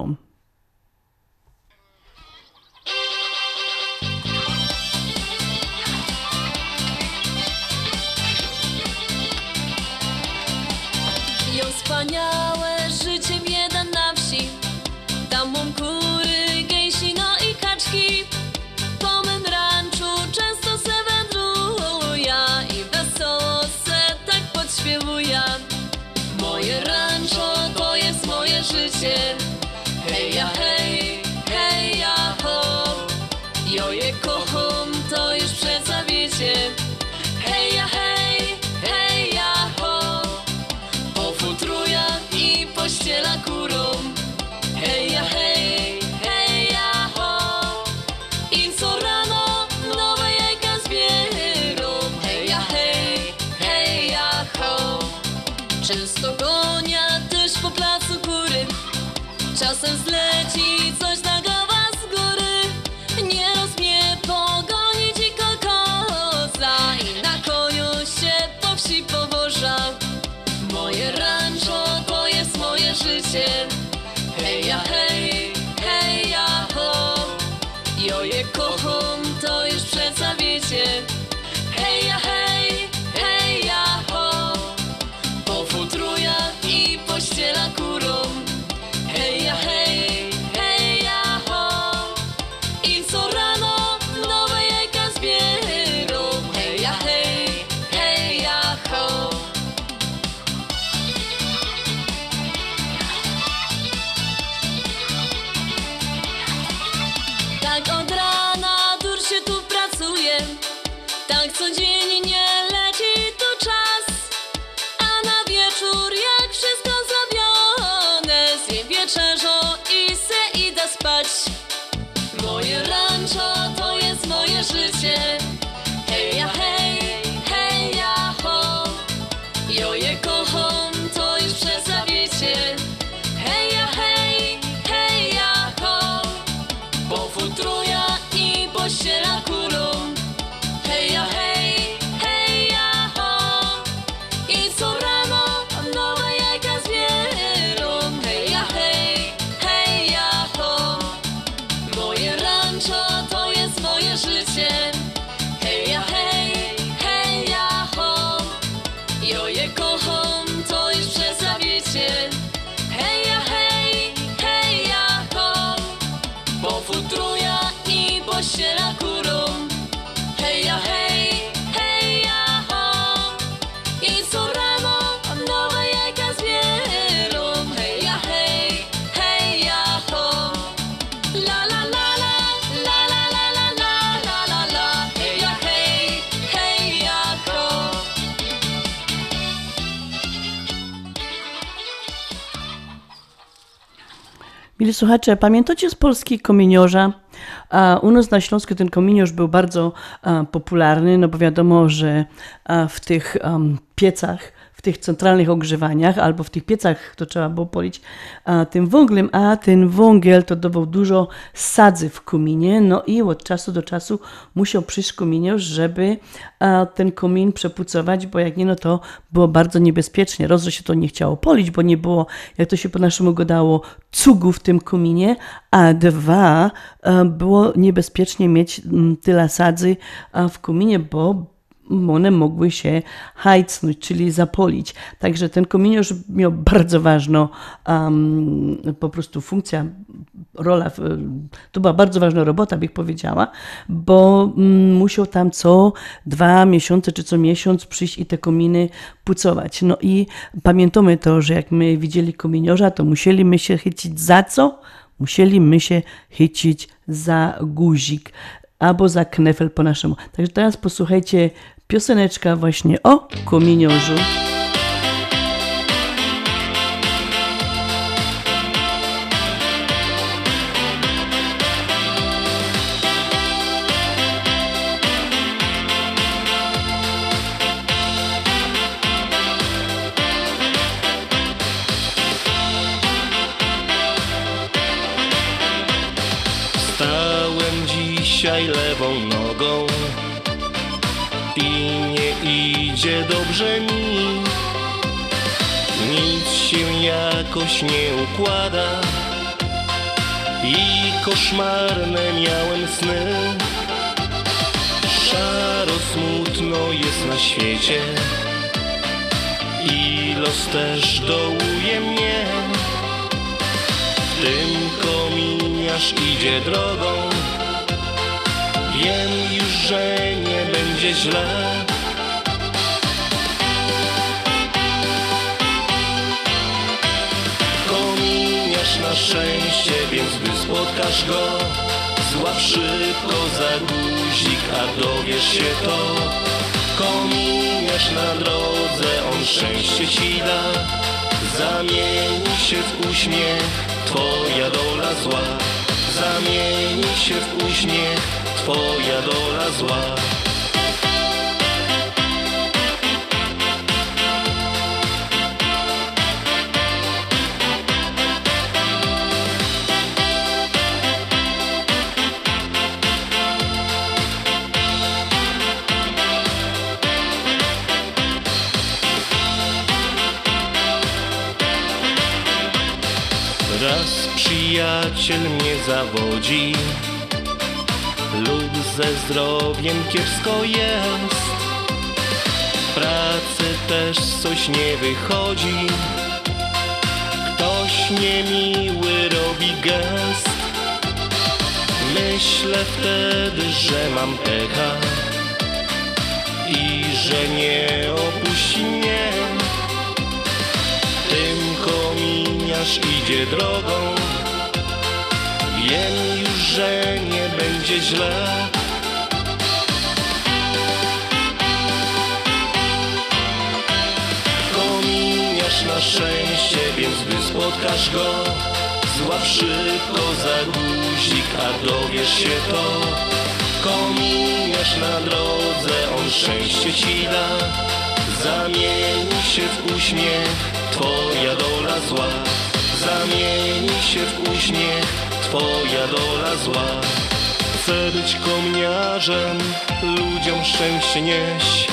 Jo wspaniałe życie bieda na wsi, tam mam kury, gęsina i kaczki. Po mym ranczu często se wędruję i wesoło se tak podśpiewuję. Moje ranczo to jest moje życie, Czasem zleci coś na głowa z góry, nieraz mnie pogoni dzika koza i na koniu się po wsi powoża. Moje rancho to jest moje życie, heja hej, heja ho. Joje kocham, to już przeca wiecie, heja hej, heja ho. Po futrujach i pościela kurom, heja, hej, heja, ho. I co rano nowe jajka zbierą, heja, hej, heja, ho. Tak od rana dur się tu pracuje, tak codziennie leci tu czas, a na wieczór jak wszystko wieczerzą i se idę spać. Moje rancho to jest moje życie, heja hej, heja ho. Joje kocham, to już przesawiecie, heja hej, heja ho. Bo futruja i pościela kulą, heja hej, heja ho. I co rano nowe jajka zbierą, heja hej, heja ho. Moje rancho to jest moje życie, heja hej, heja ho. Joje kocham, to już przesawiecie, heja hej, heja ho. Bo futruja i pościela kurą, heja hej, heja ho. I co rano nowe jajka zbierą, heja hej, heja ho. La la la la, la la la la la la la la, heja hej, heja ho. Mili słuchacze, pamiętacie z Polski kominiorza? A u nas na Śląsku ten kominiorz był bardzo a, popularny, no bo wiadomo, że a, w tych um, piecach, w tych centralnych ogrzewaniach albo w tych piecach to trzeba było polić a, tym węglem, a ten węgiel to dawał dużo sadzy w kominie, no i od czasu do czasu musiał przyjść kominiorz, żeby a, ten komin przepucować, bo jak nie, no to było bardzo niebezpiecznie. Rozrze się to nie chciało polić, bo nie było, jak to się po naszemu gadało, cugu w tym kominie, a dwa, a, było niebezpiecznie mieć m, tyle sadzy a, w kominie, bo one mogły się hajcnąć, czyli zapolić. Także ten kominiorz miał bardzo ważną um, po prostu funkcję, rola, to była bardzo ważna robota, bych powiedziała, bo um, musiał tam co dwa miesiące czy co miesiąc przyjść i te kominy pucować. No i pamiętamy to, że jak my widzieli kominiorza, to musieliśmy się chycić za co? Musieliśmy się chycić za guzik albo za knefel po naszemu. Także teraz posłuchajcie pioseneczka właśnie o kominiorzu. Dzisiaj lewą nogą i nie idzie dobrze mi, nic się jakoś nie układa i koszmarne miałem sny. Szaro smutno jest na świecie i los też dołuje mnie. W tym kominiarz idzie drogą, wiem już, że nie będzie źle. Kominiarz na szczęście, więc gdy spotkasz go, złap szybko za guzik, a dowiesz się to. Kominiarz na drodze, on szczęście ci da, zamieni się w uśmiech, twoja dola zła. Zamieni się w uśmiech, twoja dola zła. przyjaciel mnie zawodzi lub ze zdrowiem kiepsko jest, w pracy też coś nie wychodzi, ktoś niemiły robi gest. Myślę wtedy, że mam pecha i że nie opuści mnie. Tym kominiarz idzie drogą, wiem już, że nie będzie źle. Kominiarz na szczęście, więc gdy spotkasz go, złap szybko za guzik, a dowiesz się to. Kominiarz na drodze, on szczęście ci da, zamieni się w uśmiech, twoja dola zła. Zamieni się w uśmiech, twoja dola zła. Chcę być kominiarzem, ludziom szczęście nieść,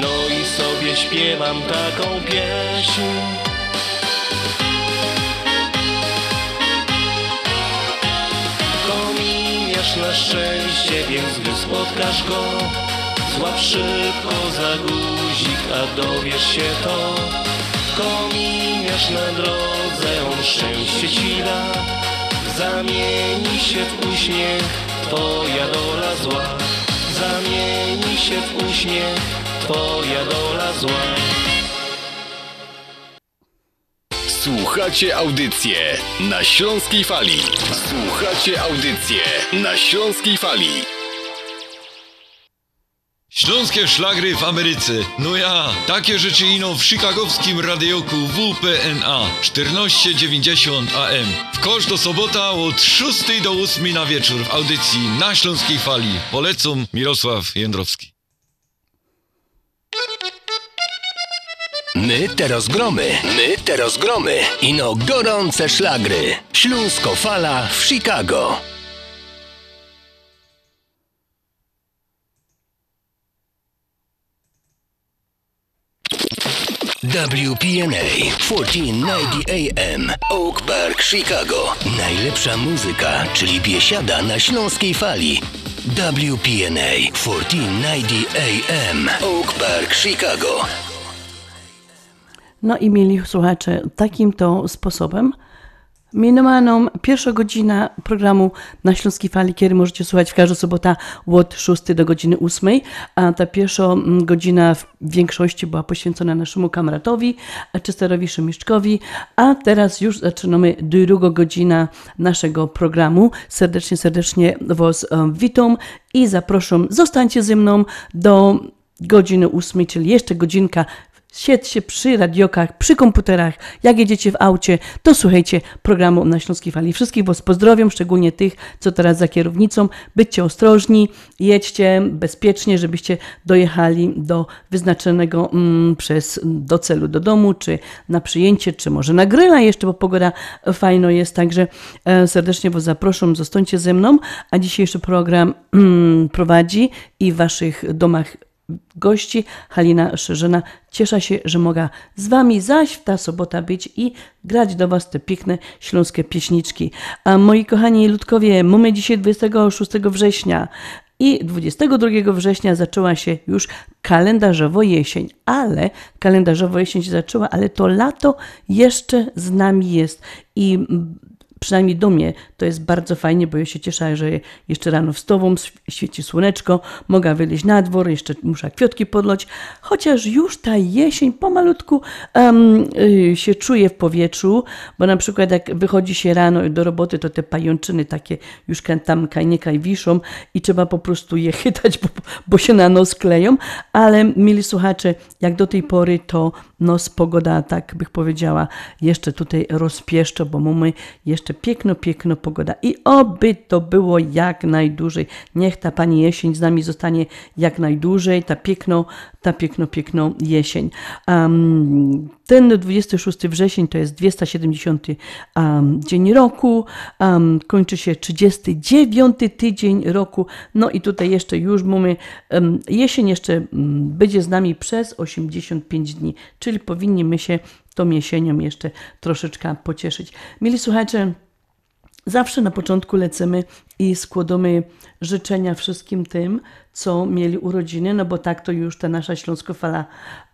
no i sobie śpiewam taką pieśń. Kominiarz na szczęście, więc gdy spotkasz go, złap szybko za guzik, a dowiesz się to. Kominiarz na drodze, on szczęście ci da, zamieni się w uśmiech, twoja dola zła. Zamieni się w uśmiech, twoja dola zła. Słuchacie audycję na Śląskiej Fali. Słuchacie audycję na Śląskiej Fali. Śląskie szlagry w Ameryce. No ja, takie rzeczy ino w chicagowskim radioku W P N A czternaście dziewięćdziesiąt A M. W kosz do sobota od szóstej do ósmej na wieczór w audycji na Śląskiej Fali. Polecam Mirosław Jędrowski. My teraz gromy, my teraz gromy. Ino gorące szlagry. Śląsko Fala w Chicago. W P N A czternaście dziewięćdziesiąt A M Oak Park, Chicago. Najlepsza muzyka, czyli biesiada na Śląskiej Fali. W P N A czternaście dziewięćdziesiąt A M Oak Park, Chicago. No i mieli słuchacze, takim to sposobem minęła nam pierwsza godzina programu na Śląskiej Fali, kiedy możecie słuchać w każdą sobotę od szóstej do godziny ósmej, a ta pierwsza godzina w większości była poświęcona naszemu kamradowi, Chesterowi Szymiczkowi, a teraz już zaczynamy drugą godzinę naszego programu. Serdecznie, serdecznie was witam i zapraszam, zostańcie ze mną do godziny ósmej, czyli jeszcze godzinka. Siedźcie przy radiokach, przy komputerach, jak jedziecie w aucie, to słuchajcie programu na Śląskiej Fali. Wszystkich was pozdrowiam, szczególnie tych, co teraz za kierownicą. Bądźcie ostrożni, jedźcie bezpiecznie, żebyście dojechali do wyznaczonego mm, przez, do celu, do domu, czy na przyjęcie, czy może na grilla jeszcze, bo pogoda fajna jest. Także e, serdecznie was zapraszam, zostańcie ze mną, a dzisiejszy program mm, prowadzi i w waszych domach gości Halina Szerzyna. Cieszę się, że mogę z wami zaś w ta sobota być i grać do was te piękne śląskie pieśniczki. A moi kochani ludkowie, mamy dzisiaj dwudziestego szóstego września i dwudziestego drugiego września zaczęła się już kalendarzowo jesień, ale kalendarzowo jesień się zaczęła, ale to lato jeszcze z nami jest i przynajmniej do mnie to jest bardzo fajnie, bo ja się cieszę, że jeszcze rano wstawam, świeci słoneczko, mogę wyjść na dwór, jeszcze muszę kwiatki podlać, chociaż już ta jesień pomalutku um, się czuje w powietrzu, bo na przykład jak wychodzi się rano do roboty, to te pajączyny takie już tam kajnikaj wiszą i trzeba po prostu je chytać, bo, bo się na nos kleją, ale mili słuchacze, jak do tej pory to nos pogoda, tak bych powiedziała, jeszcze tutaj rozpieszcza, bo mamy jeszcze piękno, piękno pogoda i oby to było jak najdłużej. Niech ta pani jesień z nami zostanie jak najdłużej, ta piękno, ta piękno, piękno jesień. Um, ten dwudziesty szósty września to jest dwieście siedemdziesiąty um, dzień roku, um, kończy się trzydziesty dziewiąty tydzień roku, no i tutaj jeszcze już mamy, um, jesień jeszcze um, będzie z nami przez osiemdziesiąt pięć dni, czyli powinniśmy się tą jesienią jeszcze troszeczkę pocieszyć. Mili słuchacze, Zawsze na początku lecimy i składamy życzenia wszystkim tym, co mieli urodziny, no bo tak to już ta nasza Śląska Fala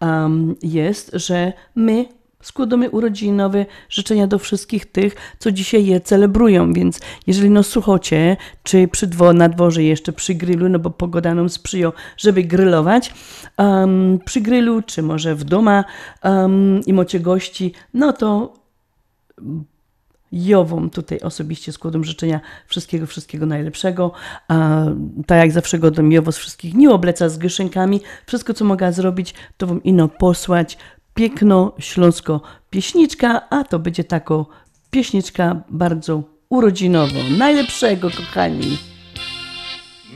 um, jest, że my składamy urodzinowe życzenia do wszystkich tych, co dzisiaj je celebrują, więc jeżeli nas słuchacie, czy przy dwo, na dworze jeszcze przy grillu, no bo pogoda nam sprzyja, żeby grillować, um, przy grillu, czy może w doma um, i macie gości, no to ja wam tutaj osobiście składam życzenia wszystkiego, wszystkiego najlepszego. A, tak jak zawsze godam, ja was wszystkich nie obleca z gyszynkami. Wszystko, co mogę zrobić, to wam ino posłać. Piękno śląsko pieśniczka, a to będzie taką pieśniczka bardzo urodzinową. Najlepszego, kochani!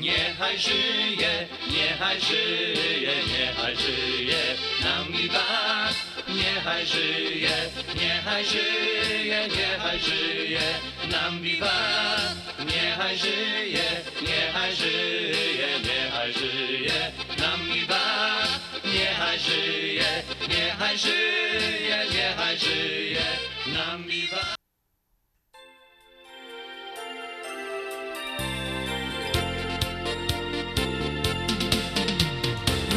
Niechaj żyje, niechaj żyje, niechaj żyje nam i was. Niechaj żyje, niechaj żyje, niechaj żyje nam i was. Niechaj żyje, niechaj żyje, niechaj żyje nam i was. Niechaj żyje, niechaj żyje, niechaj żyje nam i was.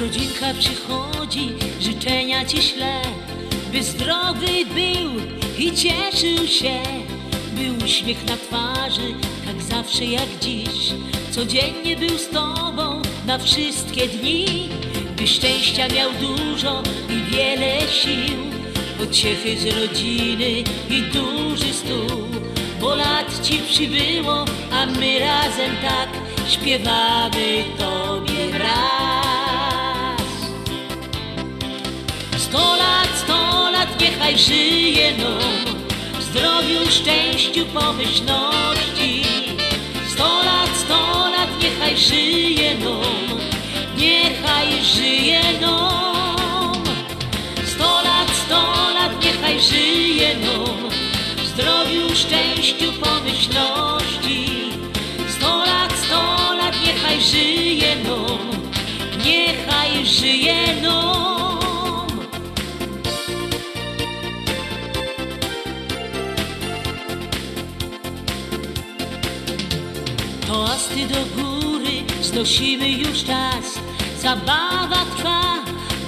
Rodzinka przychodzi, życzenia ci śle, by zdrowy był i cieszył się, by uśmiech na twarzy, tak zawsze jak dziś, codziennie był z tobą na wszystkie dni, by szczęścia miał dużo i wiele sił, pociechy z rodziny i duży stół, bo lat ci przybyło, a my razem tak śpiewamy tobie raz. Sto lat, sto lat, niechaj żyje nam, w zdrowiu, szczęściu, pomyślności. Sto lat, sto lat, niechaj żyje nam, niechaj żyje nam. Sto lat, sto lat, niechaj żyje nam, w zdrowiu, szczęściu, pomyślności. Sto lat, sto lat, niechaj żyje nam, niechaj żyje nam. Toasty do góry znosimy już czas, zabawa trwa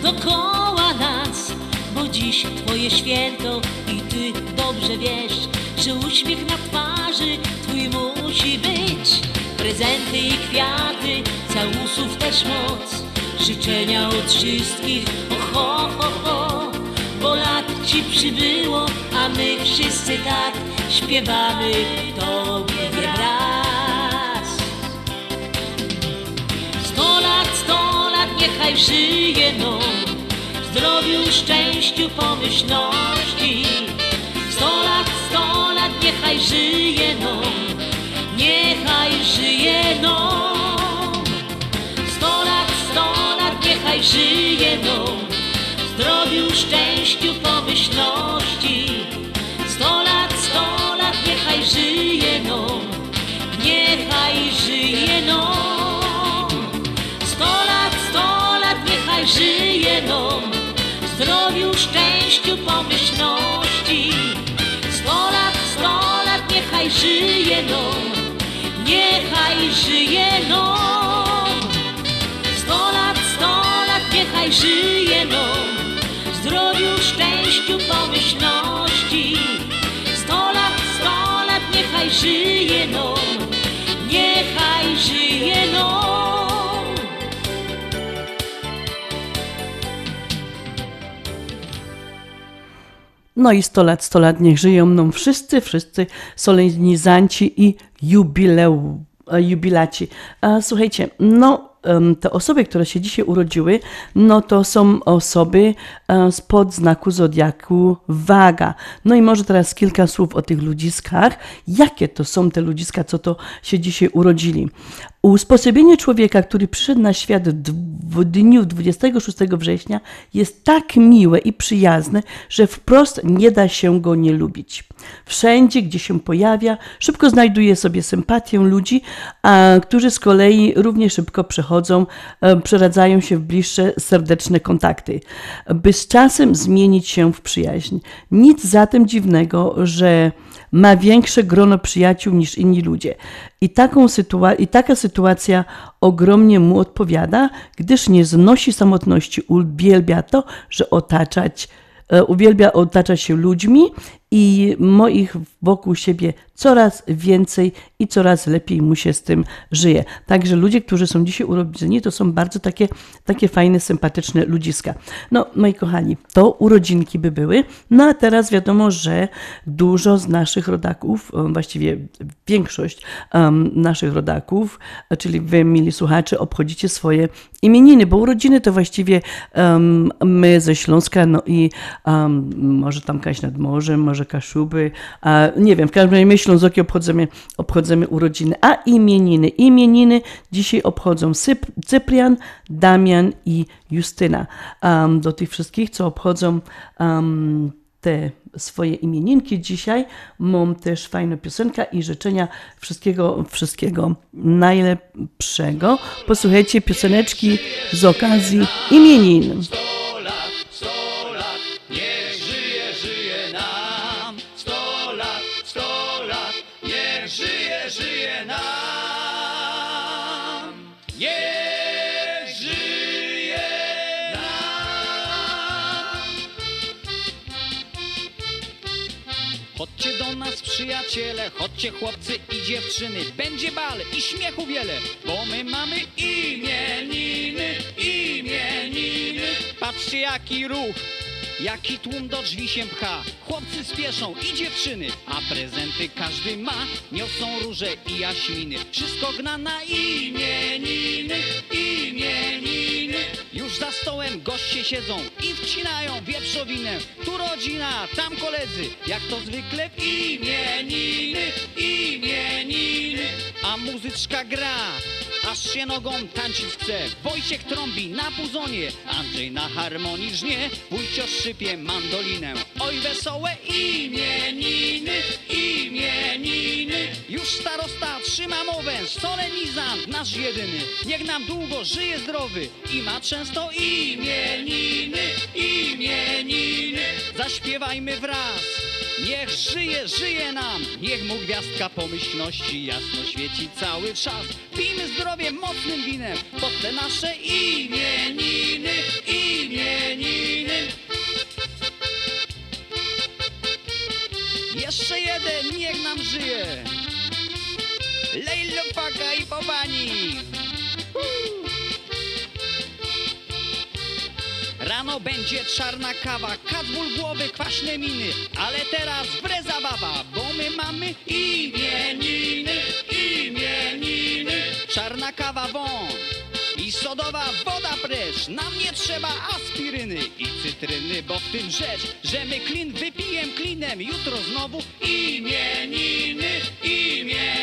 dokoła nas, bo dziś twoje święto i ty dobrze wiesz, że uśmiech na twarzy twój musi być. Prezenty i kwiaty, całusów też moc, życzenia od wszystkich, oh, ho, ho, ho. Bo lat ci przybyło, a my wszyscy tak śpiewamy tobie wraz. Sto lat, sto lat, niechaj żyje nam, w zdrowiu, szczęściu, pomyślności. Sto lat, sto lat, niechaj żyje nam, niechaj żyje nam. Sto lat, sto lat, niechaj żyje nam, w zdrowiu, szczęściu, pomyślności. Sto lat, sto lat, niechaj żyje nam, niechaj żyje nam. Sto lat, sto lat, niechaj żyje nam, w zdrowiu, szczęściu, pomyślności. Sto lat, sto lat, niechaj żyje nam, niechaj żyje nam. Sto lat, sto lat, niechaj żyje nam, w zdrowiu, szczęściu, pomyślności. Sto lat, sto lat, niechaj żyje nam, niechaj żyje nam. No i sto lat, sto lat, niech żyją nam wszyscy, wszyscy solenizanci i jubileu, jubilaci. Słuchajcie, no te osoby, które się dzisiaj urodziły, no to są osoby spod znaku zodiaku waga. No i może teraz kilka słów o tych ludziskach. Jakie to są te ludziska, co to się dzisiaj urodzili? Usposobienie człowieka, który przyszedł na świat w dniu dwudziestego szóstego września, jest tak miłe i przyjazne, że wprost nie da się go nie lubić. Wszędzie, gdzie się pojawia, szybko znajduje sobie sympatię ludzi, a, którzy z kolei równie szybko przechodzą, a, przeradzają się w bliższe, serdeczne kontakty, by z czasem zmienić się w przyjaźń. Nic zatem dziwnego, że ma większe grono przyjaciół niż inni ludzie. I, taką sytua- i taka sytuacja ogromnie mu odpowiada, gdyż nie znosi samotności, uwielbia to, że otaczać Uwielbia otaczać się ludźmi i ma ich wokół siebie coraz więcej i coraz lepiej mu się z tym żyje. Także ludzie, którzy są dzisiaj urodzeni, to są bardzo takie, takie fajne, sympatyczne ludziska. No, moi kochani, to urodzinki by były. No a teraz wiadomo, że dużo z naszych rodaków, właściwie większość um, naszych rodaków, czyli wy, mili słuchacze, obchodzicie swoje imieniny, bo urodziny to właściwie um, my ze Śląska, no i um, może tam Kaś nad morzem, może Kaszuby, a nie wiem, w każdym razie my Ślązoki obchodzimy, obchodzimy urodziny, a imieniny, imieniny dzisiaj obchodzą Cyp- Cyprian, Damian i Justyna. Um, do tych wszystkich, co obchodzą um, te swoje imieninki dzisiaj, mam też fajną piosenkę i życzenia wszystkiego, wszystkiego najlepszego. Posłuchajcie pioseneczki z okazji imienin. Chodźcie do nas, przyjaciele, chodźcie chłopcy i dziewczyny, będzie bal i śmiechu wiele, bo my mamy imieniny, imieniny. Patrzcie jaki ruch, jaki tłum do drzwi się pcha, chłopcy spieszą i dziewczyny, a prezenty każdy ma, niosą róże i jaśminy, wszystko gna na imieniny, imieniny. Już za stołem goście siedzą i wcinają wieprzowinę, tu rodzina, tam koledzy, jak to zwykle w imieniny, imieniny. A muzyczka gra, aż się nogą tańczyć chce, Wojciech trąbi na puzonie, Andrzej na harmonii żnie, wujcio szczypie mandolinę, oj wesołe imieniny, imieniny. Już starosta trzyma mowę, solenizant nasz jedyny, niech nam długo żyje zdrowy i ma często imieniny, imieniny. Zaśpiewajmy wraz, niech żyje, żyje nam, niech mu gwiazdka pomyślności jasno świeci cały czas. Pijmy zdrowie mocnym winem, bo te nasze imieniny, imieniny. Jeszcze jeden, niech nam żyje. Lej lupaka i popani. Rano będzie czarna kawa, kat ból głowy, kwaśne miny, ale teraz wre zabawa, bo my mamy imieniny, imieniny. Czarna kawa wąt i sodowa woda precz, nam nie trzeba aspiryny i cytryny, bo w tym rzecz, że my klin wypijem klinem, jutro znowu imieniny, imieniny.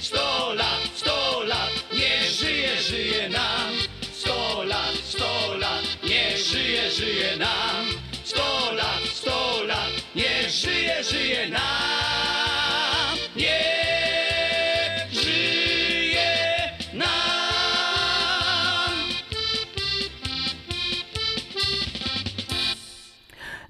Sto lat, sto lat, nie żyje, żyje nam. Sto lat, sto lat, nie żyje, żyje nam. Sto lat, sto lat, nie żyje, żyje nam. Nie żyje nam.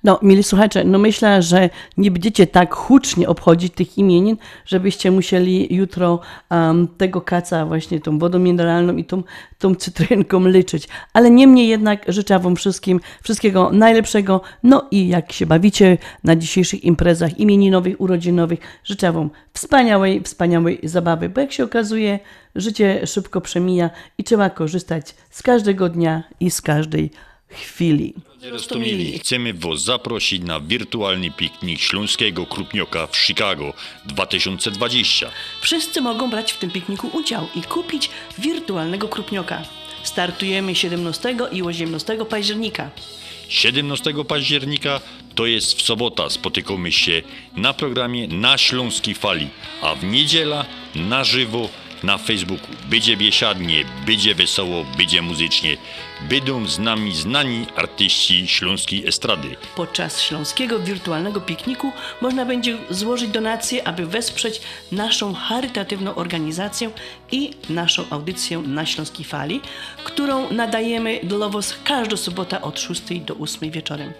No, mili słuchacze, no myślę, że nie będziecie tak hucznie obchodzić tych imienin, żebyście musieli jutro um, tego kaca właśnie tą wodą mineralną i tą tą cytrynką liczyć, ale niemniej jednak życzę wam wszystkim wszystkiego najlepszego, no i jak się bawicie na dzisiejszych imprezach imieninowych, urodzinowych, życzę wam wspaniałej, wspaniałej zabawy, bo jak się okazuje, życie szybko przemija i trzeba korzystać z każdego dnia i z każdej chwili. Rostomili, chcemy was zaprosić na wirtualny piknik Śląskiego Krupnioka w Chicago dwa tysiące dwudziestego. Wszyscy mogą brać w tym pikniku udział i kupić wirtualnego krupnioka. Startujemy siedemnastego i osiemnastego października. siedemnastego października to jest w sobota, spotykamy się na programie Na Śląskiej Fali, a w niedziela na żywo na Facebooku. Będzie biesiadnie, będzie wesoło, będzie muzycznie. Będą z nami znani artyści śląskiej estrady. Podczas śląskiego wirtualnego pikniku można będzie złożyć donacje, aby wesprzeć naszą charytatywną organizację i naszą audycję na Śląskiej Fali, którą nadajemy dla Was każdą sobotę od szóstej do ósmej wieczorem.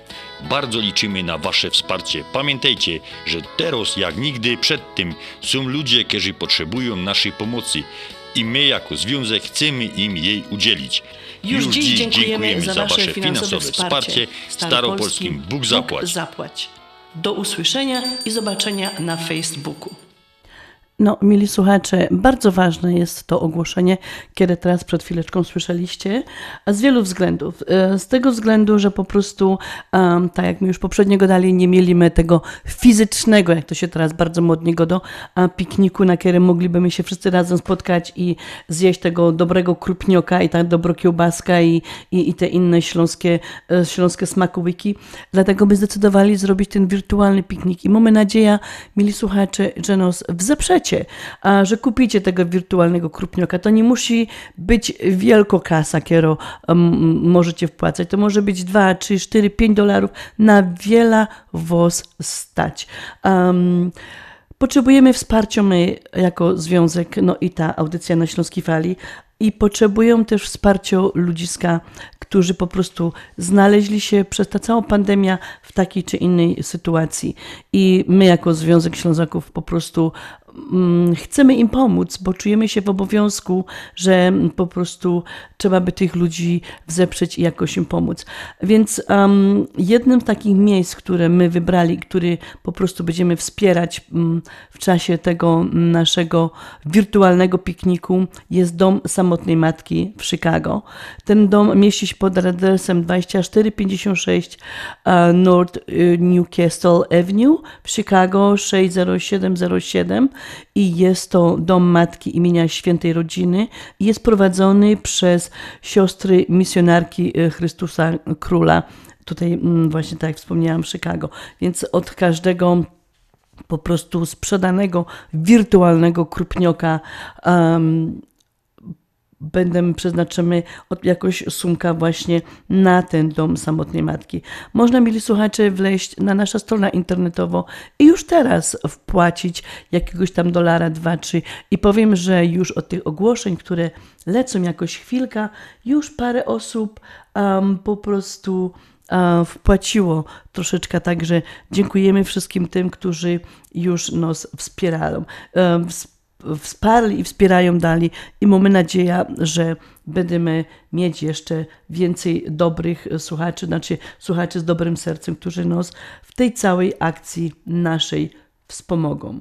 Bardzo liczymy na Wasze wsparcie. Pamiętajcie, że teraz jak nigdy przedtem są ludzie, którzy potrzebują naszej pomocy i my jako związek chcemy im jej udzielić. Już, Już dziś, dziś dziękujemy, dziękujemy za, za Wasze finansowe wsparcie. Staropolskim Bóg zapłać. Bóg zapłać. Do usłyszenia i zobaczenia na Facebooku. No, mili słuchacze, bardzo ważne jest to ogłoszenie, które teraz przed chwileczką słyszeliście, z wielu względów. Z tego względu, że po prostu, um, tak jak my już poprzednio gadali, nie mieliśmy tego fizycznego, jak to się teraz bardzo modnie godo, pikniku, na którym moglibyśmy się wszyscy razem spotkać i zjeść tego dobrego krupnioka i tak dobro kiełbaska i, i, i te inne śląskie, śląskie smakołyki. Dlatego by zdecydowali zrobić ten wirtualny piknik. I mamy nadzieję, mili słuchacze, że nas wesprzecie. A że kupicie tego wirtualnego krupnioka, to nie musi być wielko kasa, którą um, możecie wpłacać. To może być dwa, trzy, cztery, pięć dolarów. Na wiele was stać. Um, potrzebujemy wsparcia my jako związek, no i ta audycja na Śląskiej Fali. I potrzebują też wsparcia ludziska, którzy po prostu znaleźli się przez ta cała pandemia w takiej czy innej sytuacji. I my jako Związek Ślązaków po prostu mm, chcemy im pomóc, bo czujemy się w obowiązku, że po prostu trzeba by tych ludzi wesprzeć i jakoś im pomóc. Więc um, jednym z takich miejsc, które my wybrali, który po prostu będziemy wspierać um, w czasie tego naszego wirtualnego pikniku, jest Dom Samotnej Matki w Chicago. Ten dom mieści się pod adresem dwadzieścia cztery pięćdziesiąt sześć North Newcastle Avenue w Chicago sześć zero siedem zero siedem i jest to dom matki imienia Świętej Rodziny. Jest prowadzony przez siostry misjonarki Chrystusa Króla. Tutaj właśnie tak jak wspomniałam, Chicago. Więc od każdego po prostu sprzedanego wirtualnego krupnioka um, Będę, przeznaczymy jakoś sumka właśnie na ten Dom Samotnej Matki. Można, mili słuchacze, wleźć na naszą stronę internetową i już teraz wpłacić jakiegoś tam dolara, dwa, trzy. I powiem, że już od tych ogłoszeń, które lecą jakoś chwilkę, już parę osób um, po prostu um, wpłaciło troszeczkę. Także dziękujemy wszystkim tym, którzy już nas wspierają. Um, wsparli i wspierają dalej i mamy nadzieję, że będziemy mieć jeszcze więcej dobrych słuchaczy, znaczy słuchaczy z dobrym sercem, którzy nas w tej całej akcji naszej wspomogą.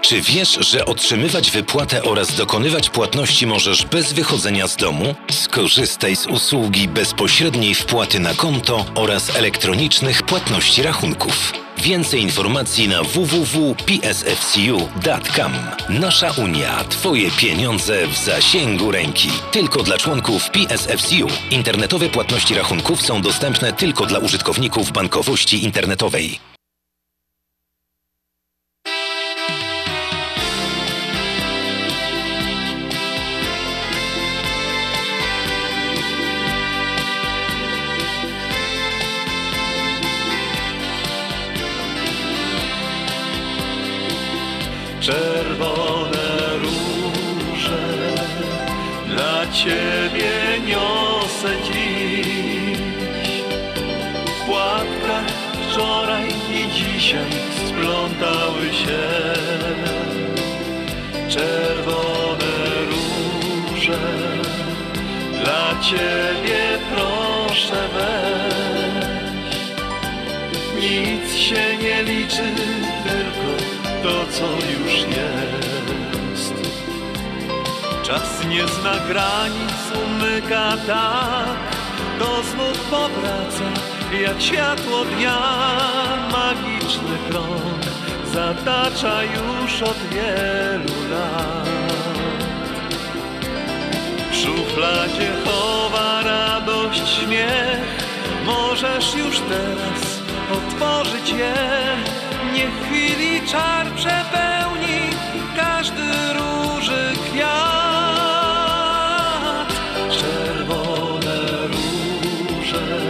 Czy wiesz, że otrzymywać wypłatę oraz dokonywać płatności możesz bez wychodzenia z domu? Skorzystaj z usługi bezpośredniej wpłaty na konto oraz elektronicznych płatności rachunków. Więcej informacji na w w w kropka p s f c u kropka com. Nasza Unia. Twoje pieniądze w zasięgu ręki. Tylko dla członków P S F C U. Internetowe płatności rachunków są dostępne tylko dla użytkowników bankowości internetowej. Czerwone róże dla Ciebie niosę dziś. W płatkach wczoraj i dzisiaj splątały się. Czerwone róże dla Ciebie proszę weź. Nic się nie liczy, tylko to, co już jest. Czas nie zna granic, umyka tak, to znów powraca, jak światło dnia. Magiczny krąg zatacza już od wielu lat. W szufladzie chowa radość, śmiech. Możesz już teraz otworzyć je. Niech chwili czar przepełni każdy róży kwiat. Czerwone róże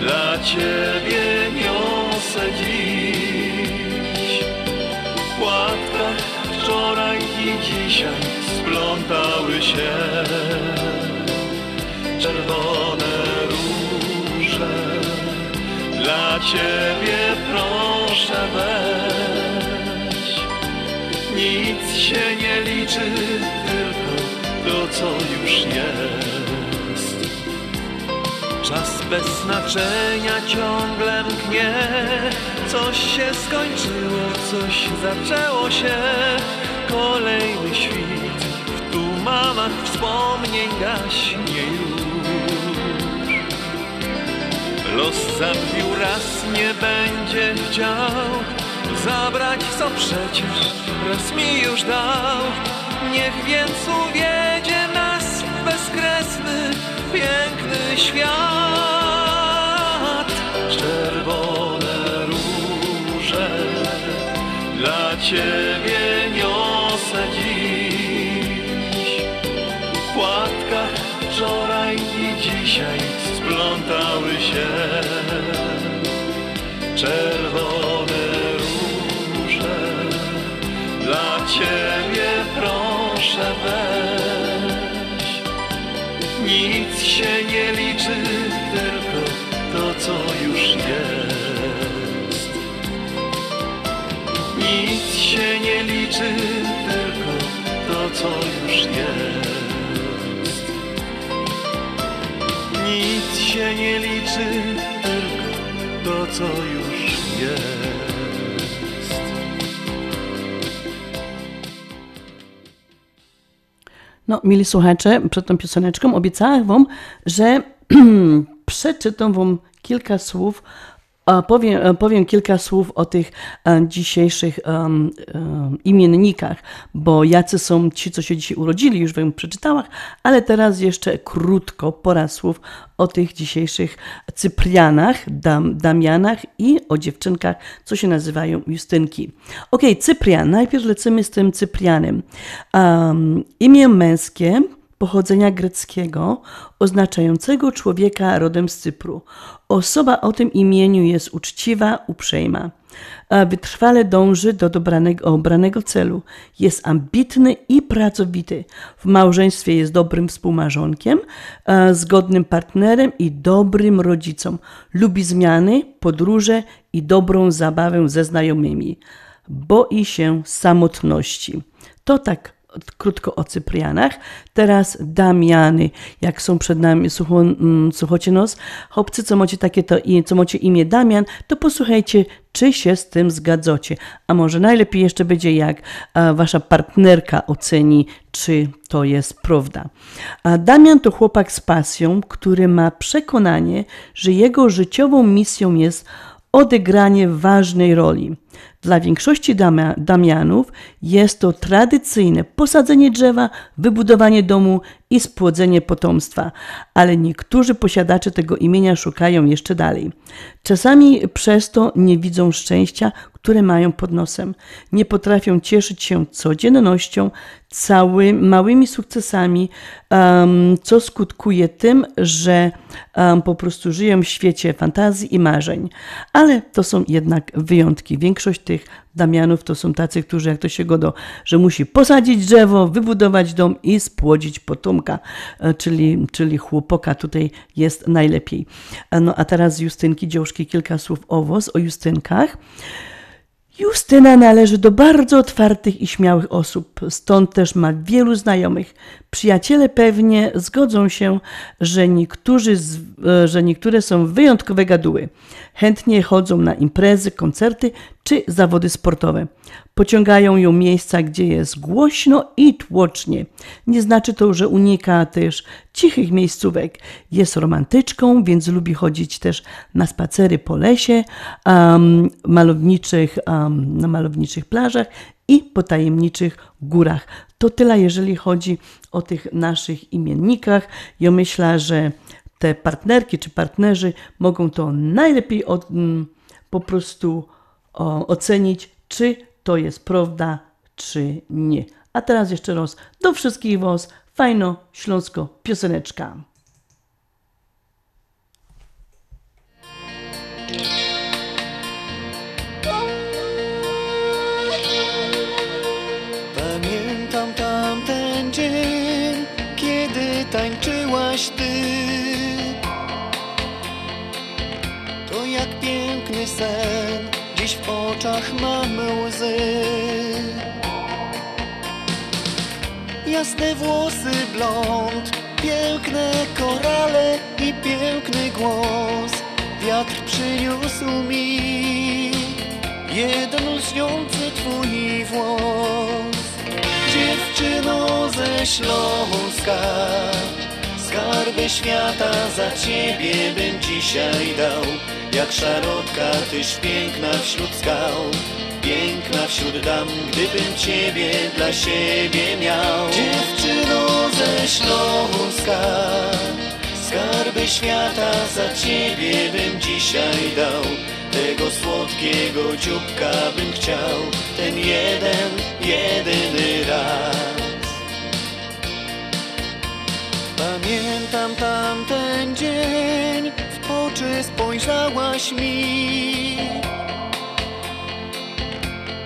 dla Ciebie niosę dziś. W płatkach wczoraj i dzisiaj splątały się. Czerwone róże dla Ciebie proszę. Weź. Nic się nie liczy, tylko to, co już jest. Czas bez znaczenia ciągle mknie. Coś się skończyło, coś zaczęło się. Kolejny świt w tumanach wspomnień gaśnie już. Los zabił raz, nie będzie chciał zabrać, co przecież raz mi już dał. Niech więc uwiedzie nas w bezkresny, piękny świat. Czerwone róże dla Ciebie niosę dziś. W płatkach wczoraj i dzisiaj splątały się. Czerwone róże dla Ciebie proszę weź. Nic się nie liczy, tylko to, co już jest. Nic się nie liczy, tylko to, co już jest. Nic się nie liczy, tylko to, co już jest. No, mili słuchacze, przed tą pioseneczką obiecałam Wam, że przeczytam Wam kilka słów, powiem, powiem kilka słów o tych dzisiejszych um, um, imiennikach, bo jacy są ci, co się dzisiaj urodzili, już Wam przeczytałam, ale teraz jeszcze krótko parę słów o tych dzisiejszych Cyprianach, Dam, Damianach i o dziewczynkach, co się nazywają Justynki. Okej, okay, Cyprian. Najpierw lecimy z tym Cyprianem. Um, imię męskie pochodzenia greckiego, oznaczającego człowieka rodem z Cypru. Osoba o tym imieniu jest uczciwa, uprzejma. Wytrwale dąży do dobranego, obranego celu. Jest ambitny i pracowity. W małżeństwie jest dobrym współmałżonkiem, zgodnym partnerem i dobrym rodzicom. Lubi zmiany, podróże i dobrą zabawę ze znajomymi. Boi się samotności. To tak krótko o Cyprianach. Teraz Damiany, jak są przed nami, słucho, mm, słuchajcie nos, chłopcy, co macie takie to, co macie imię Damian, to posłuchajcie, czy się z tym zgadzacie. A może najlepiej jeszcze będzie, jak a, wasza partnerka oceni, czy to jest prawda. A Damian to chłopak z pasją, który ma przekonanie, że jego życiową misją jest odegranie ważnej roli. Dla większości Damia- Damianów jest to tradycyjne posadzenie drzewa, wybudowanie domu i spłodzenie potomstwa, ale niektórzy posiadacze tego imienia szukają jeszcze dalej. Czasami przez to nie widzą szczęścia, które mają pod nosem. Nie potrafią cieszyć się codziennością, całymi małymi sukcesami, um, co skutkuje tym, że um, po prostu żyją w świecie fantazji i marzeń. Ale to są jednak wyjątki. Większość tych Damianów to są tacy, którzy, jak to się godo, że musi posadzić drzewo, wybudować dom i spłodzić potomka, czyli, czyli chłopaka tutaj jest najlepiej. No a teraz Justynki Dziążki, kilka słów o was, o Justynkach. Justyna należy do bardzo otwartych i śmiałych osób, stąd też ma wielu znajomych. Przyjaciele pewnie zgodzą się, że, niektórzy z, że niektóre są wyjątkowe gaduły. Chętnie chodzą na imprezy, koncerty czy zawody sportowe. Pociągają ją miejsca, gdzie jest głośno i tłocznie. Nie znaczy to, że unika też cichych miejscówek. Jest romantyczką, więc lubi chodzić też na spacery po lesie, um, malowniczych, um, na malowniczych plażach i po tajemniczych górach. To tyle, jeżeli chodzi o tych naszych imiennikach. Ja myślę, że te partnerki czy partnerzy mogą to najlepiej od, m, po prostu o, ocenić, czy to jest prawda, czy nie. A teraz jeszcze raz do wszystkich was, fajno śląsko pioseneczka. Pamiętam tamten dzień, kiedy tańczyłaś ty. To jak piękny sen, dziś w oczach mamy łzy. Jasne włosy blond, piękne korale i piękny głos. Wiatr przyniósł mi jeden lśniący twój włos. Dziewczyno ze Śląska, skarby świata za ciebie bym dzisiaj dał. Jak szarotka tyś piękna wśród skał, piękna wśród dam, gdybym ciebie dla siebie miał. Dziewczyno ze Śląska, skarby świata za ciebie bym dzisiaj dał. Tego słodkiego dzióbka bym chciał, ten jeden, jedyny raz. Pamiętam tamten dzień, w oczy spojrzałaś mi.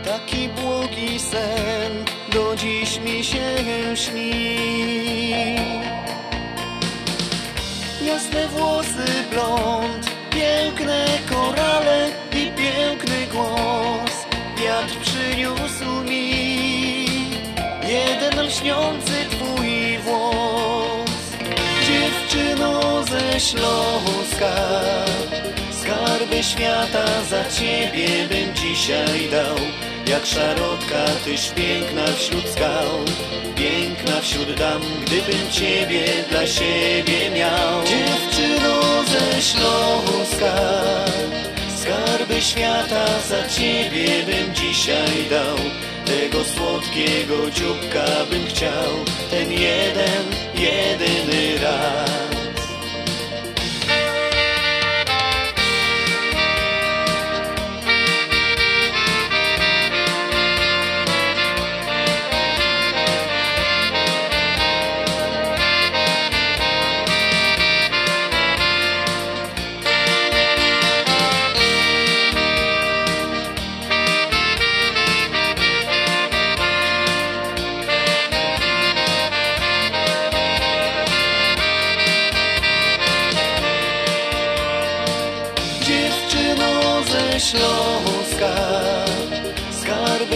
Taki błogi sen do dziś mi się śni. Jasne włosy blond, piękne korale i piękny głos. Wiatr przyniósł mi jeden lśniący twój włos. Dziewczyno ze Śląska, skarby świata za ciebie bym dzisiaj dał. Jak szarotka tyś piękna wśród skał, piękna wśród dam, gdybym ciebie dla siebie miał. Dziewczyno ze Śląska, skarby świata za ciebie bym dzisiaj dał. Tego słodkiego dzióbka bym chciał, ten jeden, jedyny raz.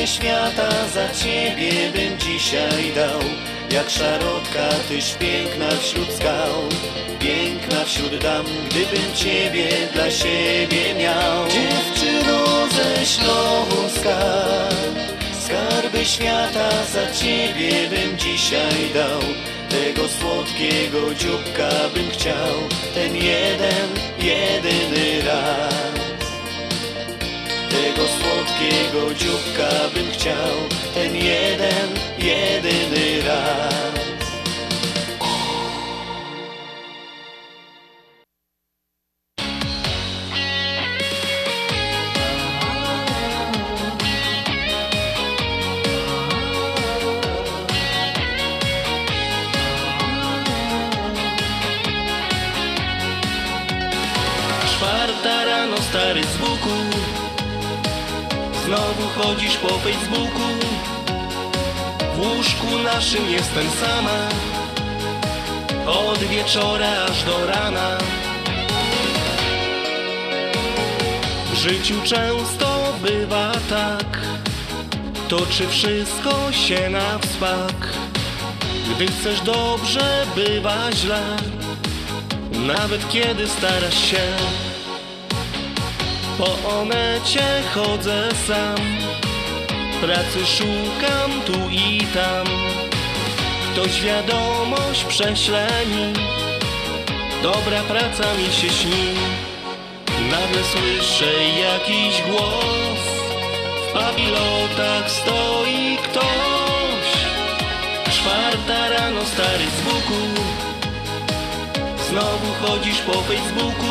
Karty świata za ciebie bym dzisiaj dał. Jak szarotka tyś piękna wśród skał, piękna wśród dam, gdybym ciebie dla siebie miał. Dziewczyno ze Śląska, skarby świata za ciebie bym dzisiaj dał. Tego słodkiego dzióbka bym chciał, ten jeden, jedyny raz. Tego słodkiego dzióbka bym chciał, ten jeden, jedyny raz. Czwarta rano, stary z łuku, znowu chodzisz po Facebooku. W łóżku naszym jestem sama, od wieczora aż do rana. W życiu często bywa tak, toczy wszystko się na wspak. Gdy chcesz dobrze, bywa źle, nawet kiedy starasz się. Po Onecie chodzę sam, pracy szukam tu i tam. Ktoś wiadomość prześle mi, dobra praca mi się śni. Nagle słyszę jakiś głos, w pawilotach stoi ktoś. Czwarta rano, stary z buku, znowu chodzisz po Facebooku.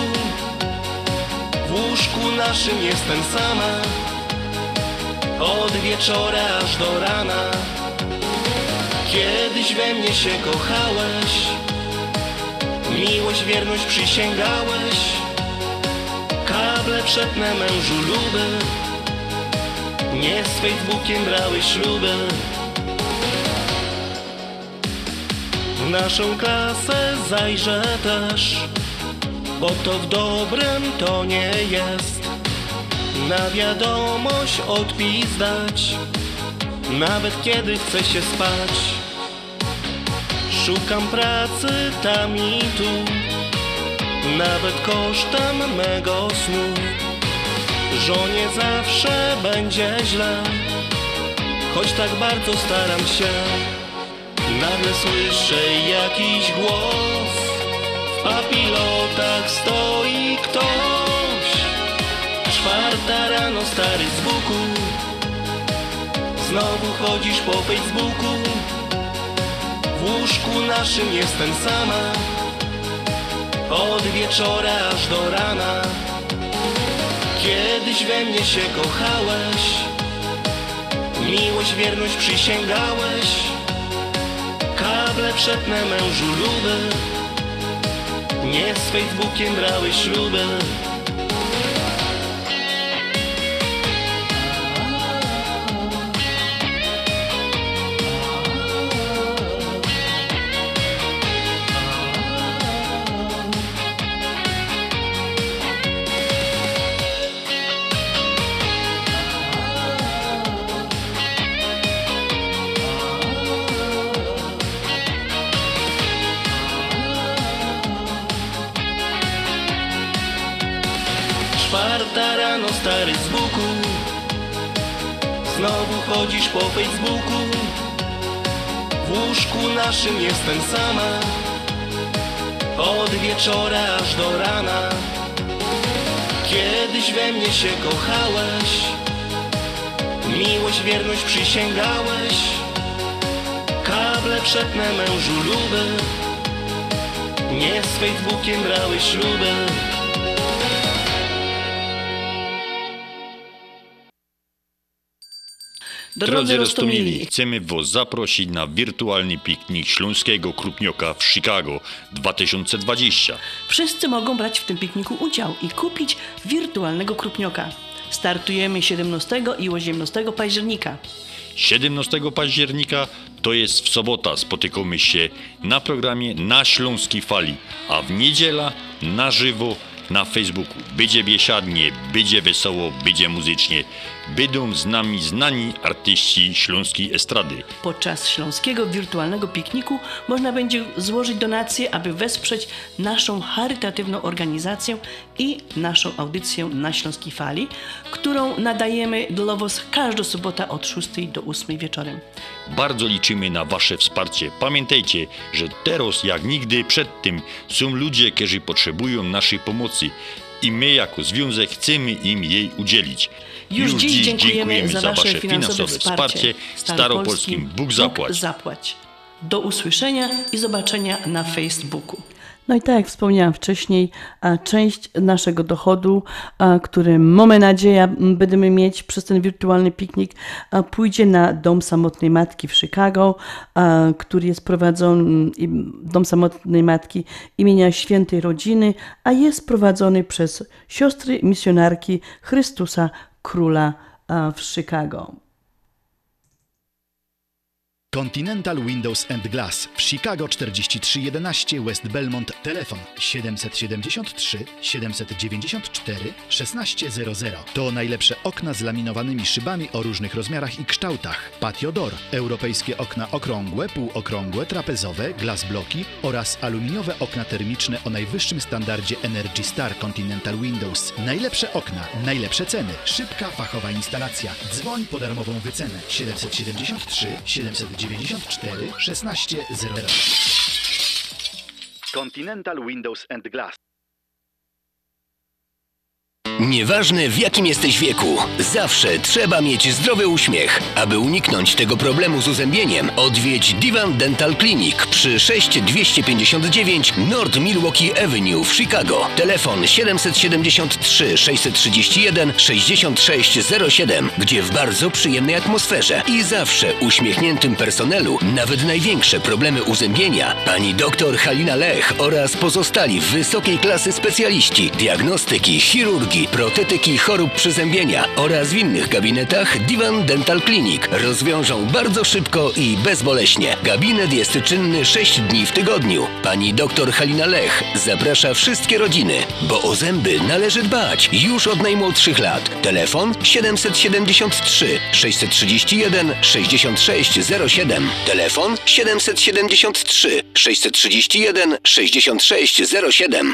W łóżku naszym jestem sama, od wieczora aż do rana. Kiedyś we mnie się kochałeś, miłość, wierność przysięgałeś. Kable przetnę mężu luby, nie z Facebookiem brałeś śluby. W naszą klasę zajrzę też, bo to w dobrem to nie jest. Na wiadomość odpis dać, nawet kiedy chce się spać. Szukam pracy tam i tu, nawet kosztem mego snu. Żonie zawsze będzie źle, choć tak bardzo staram się. Nagle słyszę jakiś głos, a pilotach stoi ktoś. Czwarta rano, stary z buku, znowu chodzisz po Facebooku. W łóżku naszym jestem sama, od wieczora aż do rana. Kiedyś we mnie się kochałeś, miłość, wierność przysięgałeś. Kable przetnę mężu luby, nie z Facebookiem brałeś śluby. Stary z buku, znowu chodzisz po Facebooku. W łóżku naszym jestem sama, od wieczora aż do rana. Kiedyś we mnie się kochałeś, miłość, wierność przysięgałeś. Kable przetnę mężu luby, nie z Facebookiem brałeś śluby. Drodzy Rostomili, chcemy was zaprosić na wirtualny piknik Śląskiego Krupnioka w Chicago dwa tysiące dwudziestego. Wszyscy mogą brać w tym pikniku udział i kupić wirtualnego krupnioka. Startujemy siedemnastego i osiemnastego października. siedemnastego października to jest w sobota. Spotykamy się na programie na Śląskiej Fali, a w niedziela na żywo na Facebooku. Będzie biesiadnie, będzie wesoło, będzie muzycznie. będą z nami znani artyści śląskiej estrady. Podczas śląskiego wirtualnego pikniku można będzie złożyć donacje, aby wesprzeć naszą charytatywną organizację i naszą audycję na Śląskiej Fali, którą nadajemy dla Was każdą sobotę od szóstej do ósmej wieczorem. Bardzo liczymy na Wasze wsparcie. Pamiętajcie, że teraz jak nigdy przedtem są ludzie, którzy potrzebują naszej pomocy i my jako związek chcemy im jej udzielić. Już, Już dziś, dziś dziękujemy, dziękujemy za, za Wasze finansowe wsparcie. Staropolskim Bóg zapłać. Bóg zapłać. Do usłyszenia i zobaczenia na Facebooku. No i tak jak wspomniałam wcześniej, część naszego dochodu, który mamy nadzieję będziemy mieć przez ten wirtualny piknik, pójdzie na Dom Samotnej Matki w Chicago, który jest prowadzony, Dom Samotnej Matki imienia Świętej Rodziny, a jest prowadzony przez siostry misjonarki Chrystusa Króla w Chicago. Continental Windows and Glass w Chicago czterdzieści trzy jedenaście West Belmont, telefon siedemset siedemdziesiąt trzy, siedemset dziewięćdziesiąt cztery, szesnaście zero zero. To najlepsze okna z laminowanymi szybami o różnych rozmiarach i kształtach. Patio door, europejskie okna okrągłe, półokrągłe, trapezowe, glass bloki oraz aluminiowe okna termiczne o najwyższym standardzie Energy Star Continental Windows. Najlepsze okna, najlepsze ceny, szybka, fachowa instalacja. Dzwoń po darmową wycenę siedemset siedemdziesiąt trzy, siedemset dziewięćdziesiąt cztery, szesnaście zero zero. Continental Windows and Glass. Nieważne w jakim jesteś wieku, zawsze trzeba mieć zdrowy uśmiech. Aby uniknąć tego problemu z uzębieniem, odwiedź Divan Dental Clinic przy sześć dwieście pięćdziesiąt dziewięć North Milwaukee Avenue w Chicago. Telefon siedemset siedemdziesiąt trzy, sześćset trzydzieści jeden, sześćdziesiąt sześć zero siedem, gdzie w bardzo przyjemnej atmosferze i zawsze uśmiechniętym personelu, nawet największe problemy uzębienia, pani doktor Halina Lech oraz pozostali wysokiej klasy specjaliści diagnostyki, chirurgii, protetyki chorób przyzębienia oraz w innych gabinetach Divan Dental Clinic rozwiążą bardzo szybko i bezboleśnie. Gabinet jest czynny sześć dni w tygodniu. Pani dr Halina Lech zaprasza wszystkie rodziny, bo o zęby należy dbać już od najmłodszych lat. Telefon siedemset siedemdziesiąt trzy, sześćset trzydzieści jeden, sześćdziesiąt sześć zero siedem. Telefon siedemset siedemdziesiąt trzy, sześćset trzydzieści jeden, sześćdziesiąt sześć zero siedem.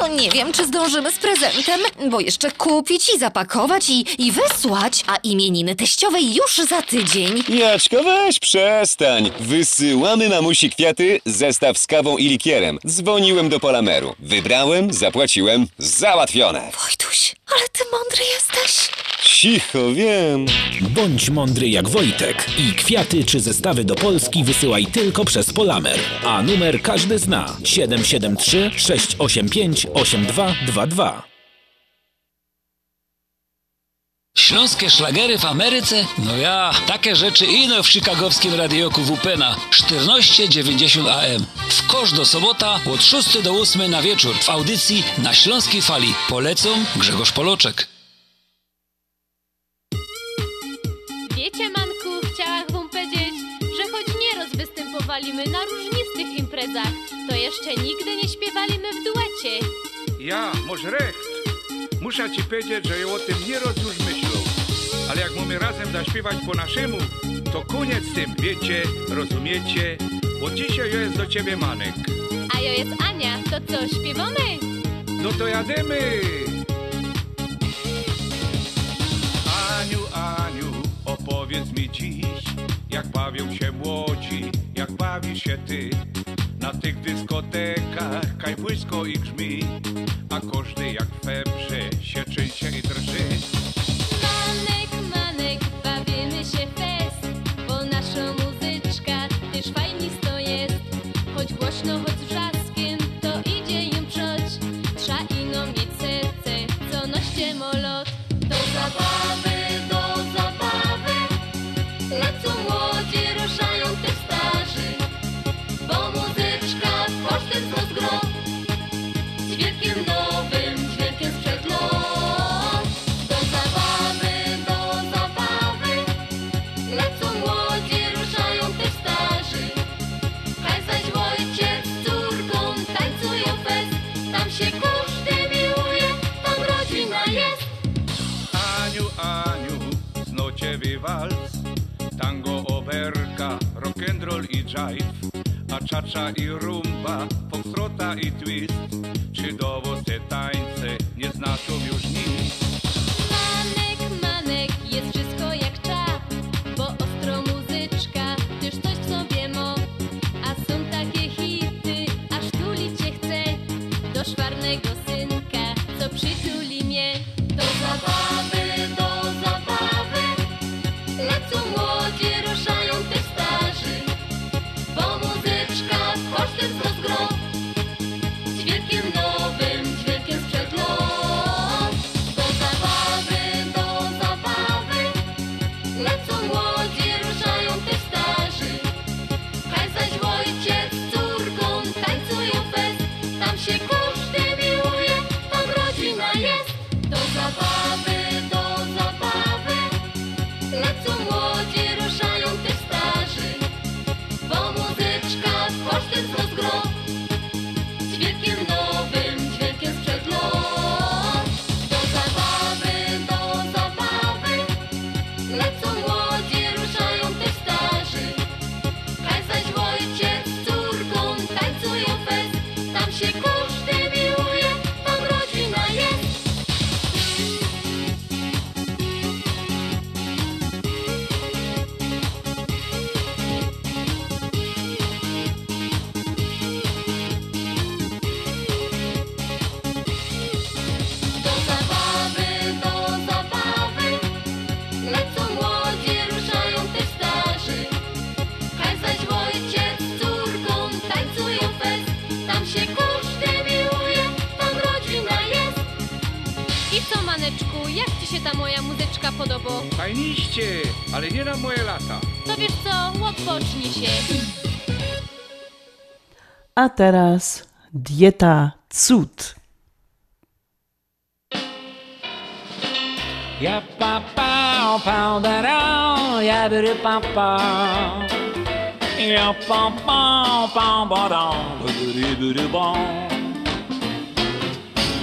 No nie wiem, czy zdążymy z prezentem, bo jeszcze kupić i zapakować i, i wysłać, a imieniny teściowej już za tydzień. Jaczko, weź przestań. Wysyłamy mamusi kwiaty, zestaw z kawą i likierem. Dzwoniłem do Polameru. Wybrałem, zapłaciłem, załatwione. Wojtuś, ale ty mądry jesteś. Cicho, wiem. Bądź mądry jak Wojtek i kwiaty czy zestawy do Polski wysyłaj tylko przez Polamer. A numer każdy zna. siedem siedem trzy, sześć osiem pięć, osiem dwa dwa dwa. Śląskie szlagery w Ameryce? No ja, takie rzeczy ino w chicagowskim radioku W P N A czternaście dziewięćdziesiąt A M. W kosz do sobota od szóstej do ósmej na wieczór w audycji na Śląskiej Fali. Polecą Grzegorz Poloczek. Wiecie, Manku, chciałam wam powiedzieć, że choć nieraz występowaliśmy na różnistych imprezach, to jeszcze nigdy nie śpiewaliśmy w duecie. Ja, może recht. Muszę ci powiedzieć, że ja o tym nieraz już myślą. Ale jak mamy razem zaśpiewać po naszemu, to koniec z tym, wiecie, rozumiecie. Bo dzisiaj jo jest do ciebie Manek. A jo jest Ania, to co, śpiewamy? No to jademy! Aniu, Aniu, opowiedz mi dziś, jak bawią się młodzi, jak bawi się ty. Na tych dyskotekach kaj błysko i grzmi, a każdy jak w febrze się trzęsie i drży. Manek, manek, bawimy się fest, bo nasza muzyczka też fajnisto jest. Choć głośno, choć z wrzaskiem, to idzie im przodź. Trza ino mieć serce, co noście molot. Do zabawy, do zabawy, lecą młodzi, ruszają też starzy, bo muzyczka poszła z rozgrom z wielkim nowym dźwiękiem sprzed lot. Do zabawy, do zabawy, lecą młodzi, ruszają też starzy, haj zaś Wojciech z córką tańcują fest, tam się każdy miłuje, tam rodzina jest. Aniu, Aniu, zno ciebie walc, tango, oberka, rock'n'roll i jive, a czacza i rumba, foxtrota i twist. Czydowo te tańce nie znaczą już nic. Manek, manek, jest wszystko jak cza, bo ostro muzyczka też coś w sobie mo. A są takie hity, aż tulić się chce, do szwarnego synka, co przytuli mnie. Do zabawy, do zabawy, lecą młodzi, ruszają też starzy, bo muzyczka poszła z rozgrom z wielkim nowym dźwiękiem sprzed lot. Do zabawy, do zabawy, lecą młodzi, ruszają też starzy, haj zaś Wojciech z córką tańcują fest, tam się każdy miłuje, tam rodzina jest. Do zabawy, do zabawy, lecą młodzi, ruszają też starzy, bo muzyczka poszła z rozgrom z wielkim nowym dźwiękiem sprzed lot. Do zabawy, do zabawy, lecą młodzi, ruszają też starzy, haj zaś Wojciech z córką tańcują fest, tam się każdy miłuje, tam rodzina jest. Do zabawy, do zabawy, lecą młodzi, ruszają też starzy, haj zaś Wojciech z córką tańcują fest, tam się każdy miłuje, tam rodzina jest. I co, Maneczku, jak ci się ta moja muzyczka podoba? Fajniście, ale nie na moje lata. To wiesz co, odpocznij się. A teraz dieta cud. Ya pa pa pa da ra ya da pa pa ya pa pa pa ba da du du ba.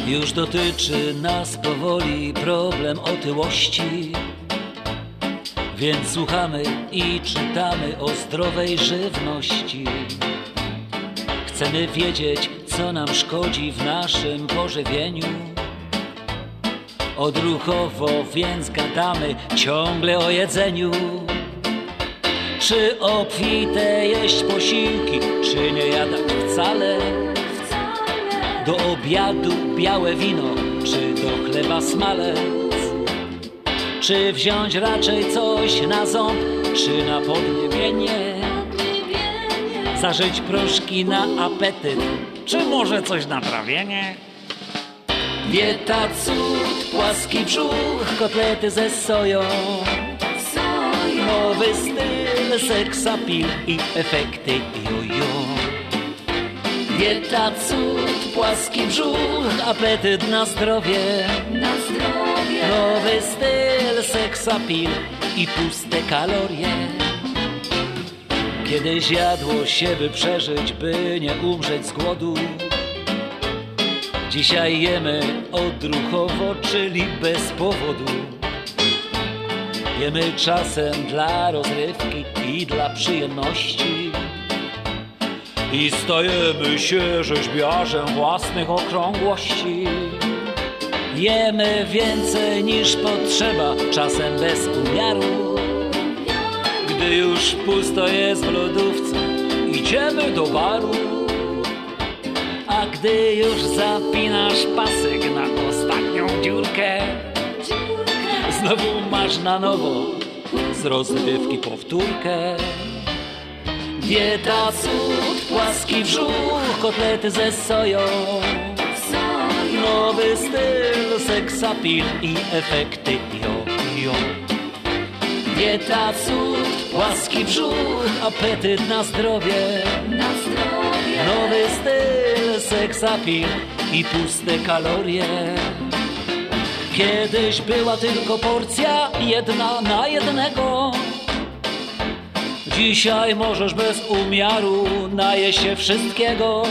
Już dotyczy nas powoli problem otyłości, więc słuchamy i czytamy o zdrowej żywności. Chcemy wiedzieć, co nam szkodzi w naszym pożywieniu odruchowo, więc gadamy ciągle o jedzeniu. Czy obfite jeść posiłki, czy nie jadać wcale? Do obiadu białe wino, czy do chleba smalec? Czy wziąć raczej coś na ząb, czy na podniebienie? Zażyć proszki na apetyt, czy może coś na trawienie? Dieta cud, płaski brzuch, kotlety ze soją, nowy styl, seks appeal i efekty jojo. Dieta cud, płaski brzuch, apetyt na zdrowie, na zdrowie. Nowy styl, seks appeal i puste kalorie. Kiedyś jadło się, by przeżyć, by nie umrzeć z głodu. Dzisiaj jemy odruchowo, czyli bez powodu. Jemy czasem dla rozrywki i dla przyjemności. I stajemy się rzeźbiarzem własnych okrągłości. Jemy więcej niż potrzeba, czasem bez umiaru. Gdy już pusto jest w lodówce, idziemy do baru. A gdy już zapinasz pasek na ostatnią dziurkę, znowu masz na nowo z rozrywki powtórkę. Dieta, cud, płaski brzuch, kotlety ze soją, nowy styl, seksapil i efekty jo-jo. Dieta, cud, płaski brzuch, apetyt na zdrowie, nowy styl, seksapil i puste kalorie. Kiedyś była tylko porcja jedna na jednego, dzisiaj możesz bez umiaru najeść się wszystkiego.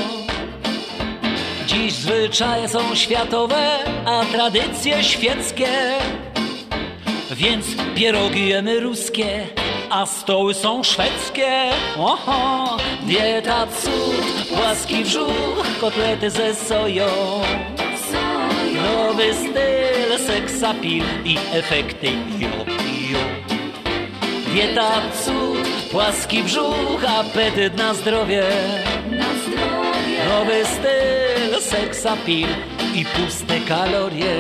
Dziś zwyczaje są światowe, a tradycje świeckie, więc pierogi jemy ruskie, a stoły są szwedzkie. Oho! Dieta, cud, płaski brzuch, kotlety ze soją, nowy styl, seksapil i efekty jo-jo. Dieta, cud, płaski brzuch, apetyt na zdrowie, nowy styl, seksapil i puste kalorie.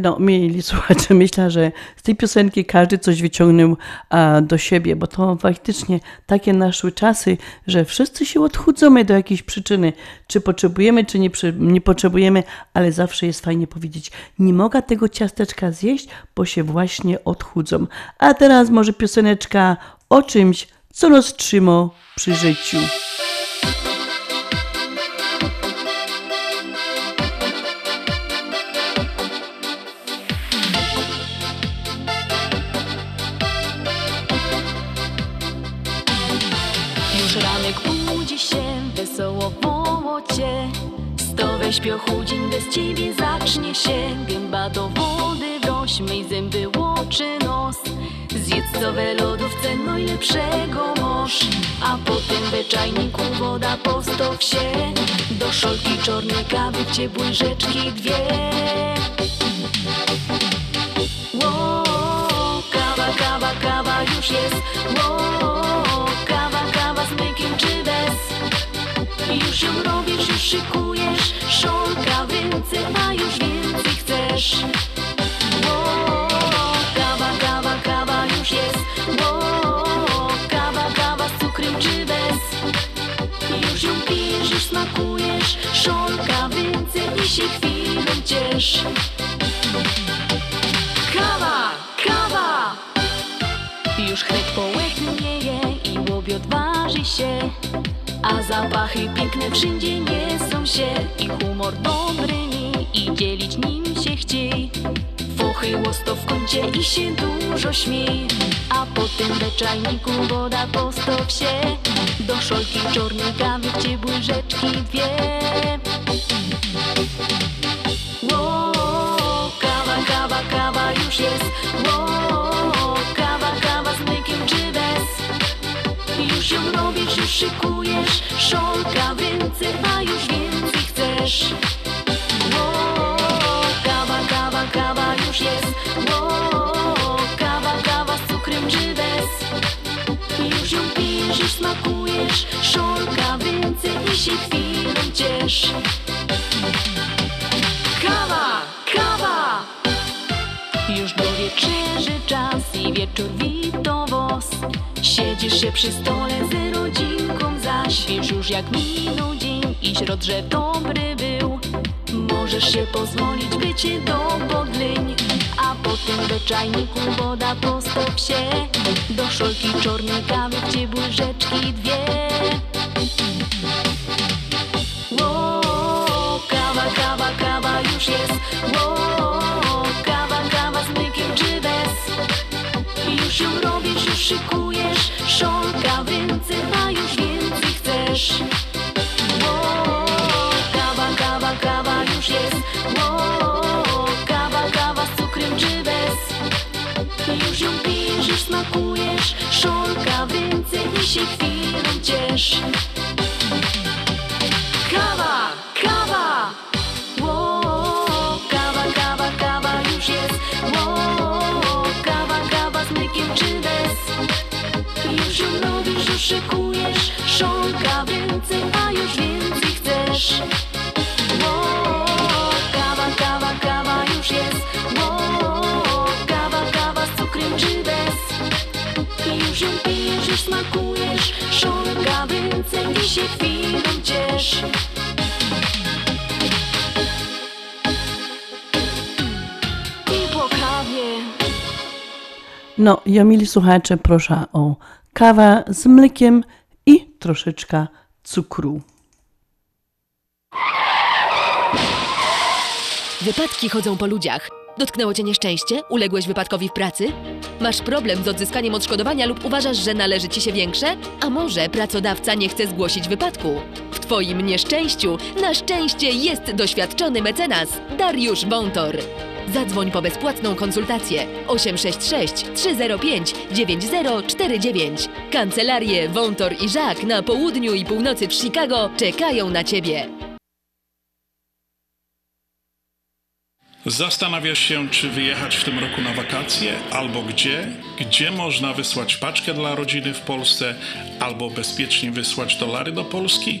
No, mieli słuchacze, myślę, że z tej piosenki każdy coś wyciągnął a, do siebie, bo to faktycznie takie naszły czasy, że wszyscy się odchudzamy do jakiejś przyczyny. Czy potrzebujemy, czy nie, nie potrzebujemy, ale zawsze jest fajnie powiedzieć, nie mogę tego ciasteczka zjeść, bo się właśnie odchudzą. A teraz może pioseneczka o czymś, co roztrzyma przy życiu. Śpiochu dzień bez ciebie zacznie się, gęba do wody wrośmej, zęby, łoczy nos. Zjedz co we lodówce, no i lepszego moż. A potem we czajniku woda postaw się, do szolki czarnej kawy w ciepłej rzeczki dwie. Ło, kawa, kawa, kawa już jest. Ło, kawa, kawa z mlekiem czy bez. Już ją robisz, już szykujesz. Szolka więcej, a już więcej chcesz. O, kawa, kawa, kawa już jest. O, kawa, kawa z cukrem czy bez. Już ją pijesz, już smakujesz. Szolka więcej i się chwilę ciesz. Kawa, kawa! Już chleb połechnieje i łobie odważy się. A zapachy piękne wszędzie nie są się. I humor dobry nie i dzielić nim się chciej. Fochy łosto w kącie i się dużo śmiej. A potem we czajniku woda postaw się, do szolki czarnej kawy w ciepłej rzeczki dwie. Ło, kawa, kawa, kawa już jest. Ło, kawa, kawa z mlekiem czy bez. Już ją robisz, już szykujesz. Szolka więcej, a już więcej chcesz. Ło, kawa, kawa, kawa już jest. Ło, kawa, kawa z cukrem czy bez. Już ją pijesz, już smakujesz. Szolka więcej i się chwilą ciesz. Kawa, kawa! Już do wieczerzy czas i wieczór wito wos. Siedzisz się przy stole z rodzinką. Wiesz już jak minął dzień i środ, że dobry był. Możesz się pozwolić bycie do podleń. A potem do czajniku woda postaw się, do szolki czarnej kawy w ciepłej rzeczki dwie. Ło, kawa, kawa, kawa już jest. Ło, kawa, kawa z mlekiem czy bez. Już ją robisz, już szykujesz. Szolka więcej, a już więcej. Ło, kawa, kawa, kawa już jest. Ło, kawa, kawa z cukrem czy bez. Już ją pijesz, już smakujesz. Szolka więcej i się chwilą ciesz. Kawa, kawa. Ło, kawa, kawa, kawa już jest. Ło, kawa, kawa z mlekiem czy bez. Już ją robisz, już szykujesz. Szolka więcej. pijesz, już smakujesz, szorgawicę i się chwilą ciesz. No, ja, mili słuchacze, proszę o kawę z mlekiem i troszeczkę cukru. Wypadki chodzą po ludziach. Dotknęło Cię nieszczęście? Uległeś wypadkowi w pracy? Masz problem z odzyskaniem odszkodowania lub uważasz, że należy Ci się większe? A może pracodawca nie chce zgłosić wypadku? W Twoim nieszczęściu na szczęście jest doświadczony mecenas Dariusz Wątor. Zadzwoń po bezpłatną konsultację osiem sześć sześć, trzy zero pięć, dziewięć zero cztery dziewięć. Kancelarie Wątor i Żak na południu i północy w Chicago czekają na Ciebie. Zastanawiasz się, czy wyjechać w tym roku na wakacje, albo gdzie? Gdzie można wysłać paczkę dla rodziny w Polsce, albo bezpiecznie wysłać dolary do Polski?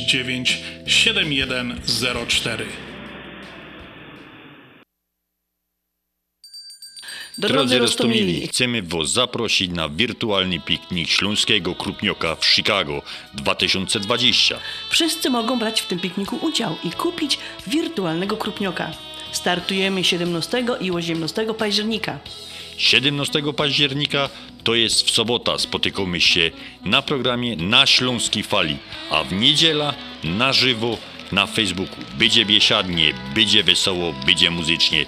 dziewięć, siedem jeden zero cztery. Drodzy Rostomili, chcemy Was zaprosić na wirtualny piknik Śląskiego Krupnioka w Chicago dwa tysiące dwudziestego. Wszyscy mogą brać w tym pikniku udział i kupić wirtualnego krupnioka. Startujemy siedemnastego i osiemnastego października. siedemnastego października to jest w sobota. Spotykamy się na programie Na Śląskiej Fali, a w niedziela na żywo na Facebooku. Będzie biesiadnie, będzie wesoło, będzie muzycznie.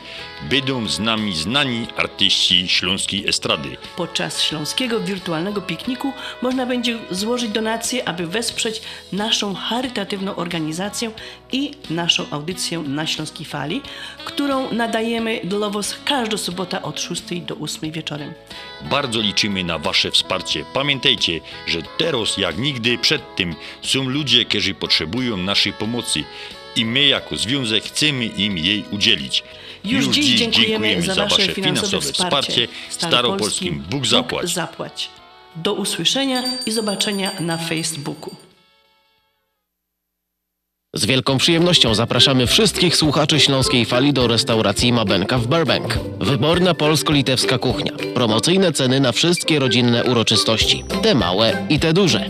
Będą z nami znani artyści śląskiej estrady. Podczas śląskiego wirtualnego pikniku można będzie złożyć donacje, aby wesprzeć naszą charytatywną organizację i naszą audycję Na Śląskiej Fali, którą nadajemy dla Was każdą sobotę od szóstej do ósmej wieczorem. Bardzo liczymy na Wasze wsparcie. Pamiętajcie, że teraz jak nigdy przedtem są ludzie, którzy potrzebują naszej pomocy i my jako związek chcemy im jej udzielić. Już, Już dziś, dziś dziękujemy, dziękujemy za, za Wasze finansowe, finansowe wsparcie. Staropolskim Bóg, Bóg zapłać. zapłać. Do usłyszenia i zobaczenia na Facebooku. Z wielką przyjemnością zapraszamy wszystkich słuchaczy Śląskiej Fali do restauracji Mabenka w Burbank. Wyborna polsko-litewska kuchnia. Promocyjne ceny na wszystkie rodzinne uroczystości. Te małe i te duże.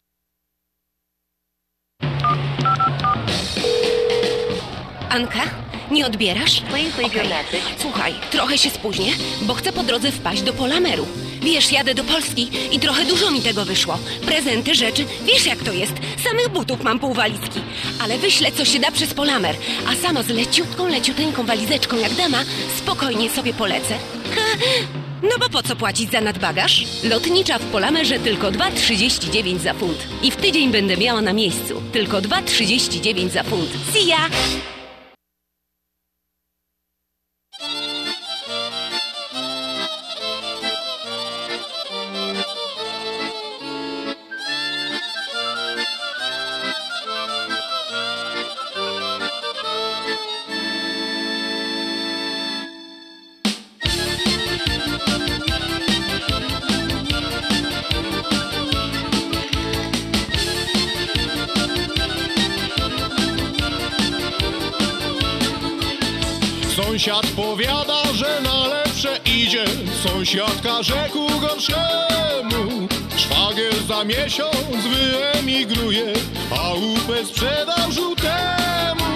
Anka, nie odbierasz? Okay. Słuchaj, trochę się spóźnię, bo chcę po drodze wpaść do Polameru. Wiesz, jadę do Polski i trochę dużo mi tego wyszło. Prezenty, rzeczy, wiesz jak to jest. Samych butów mam pół walizki. Ale wyślę, co się da przez Polamer. A sama z leciutką, leciuteńką walizeczką jak dama, spokojnie sobie polecę. Ha, no bo po co płacić za nadbagaż? Lotnicza w Polamerze tylko dwa trzydzieści dziewięć za funt. I w tydzień będę miała na miejscu. Tylko dwa trzydzieści dziewięć za funt. See ya! Sąsiad powiada, że na lepsze idzie, sąsiadka rzekł gorszemu. Szwagier za miesiąc wyemigruje, a łupę sprzedał żółtemu.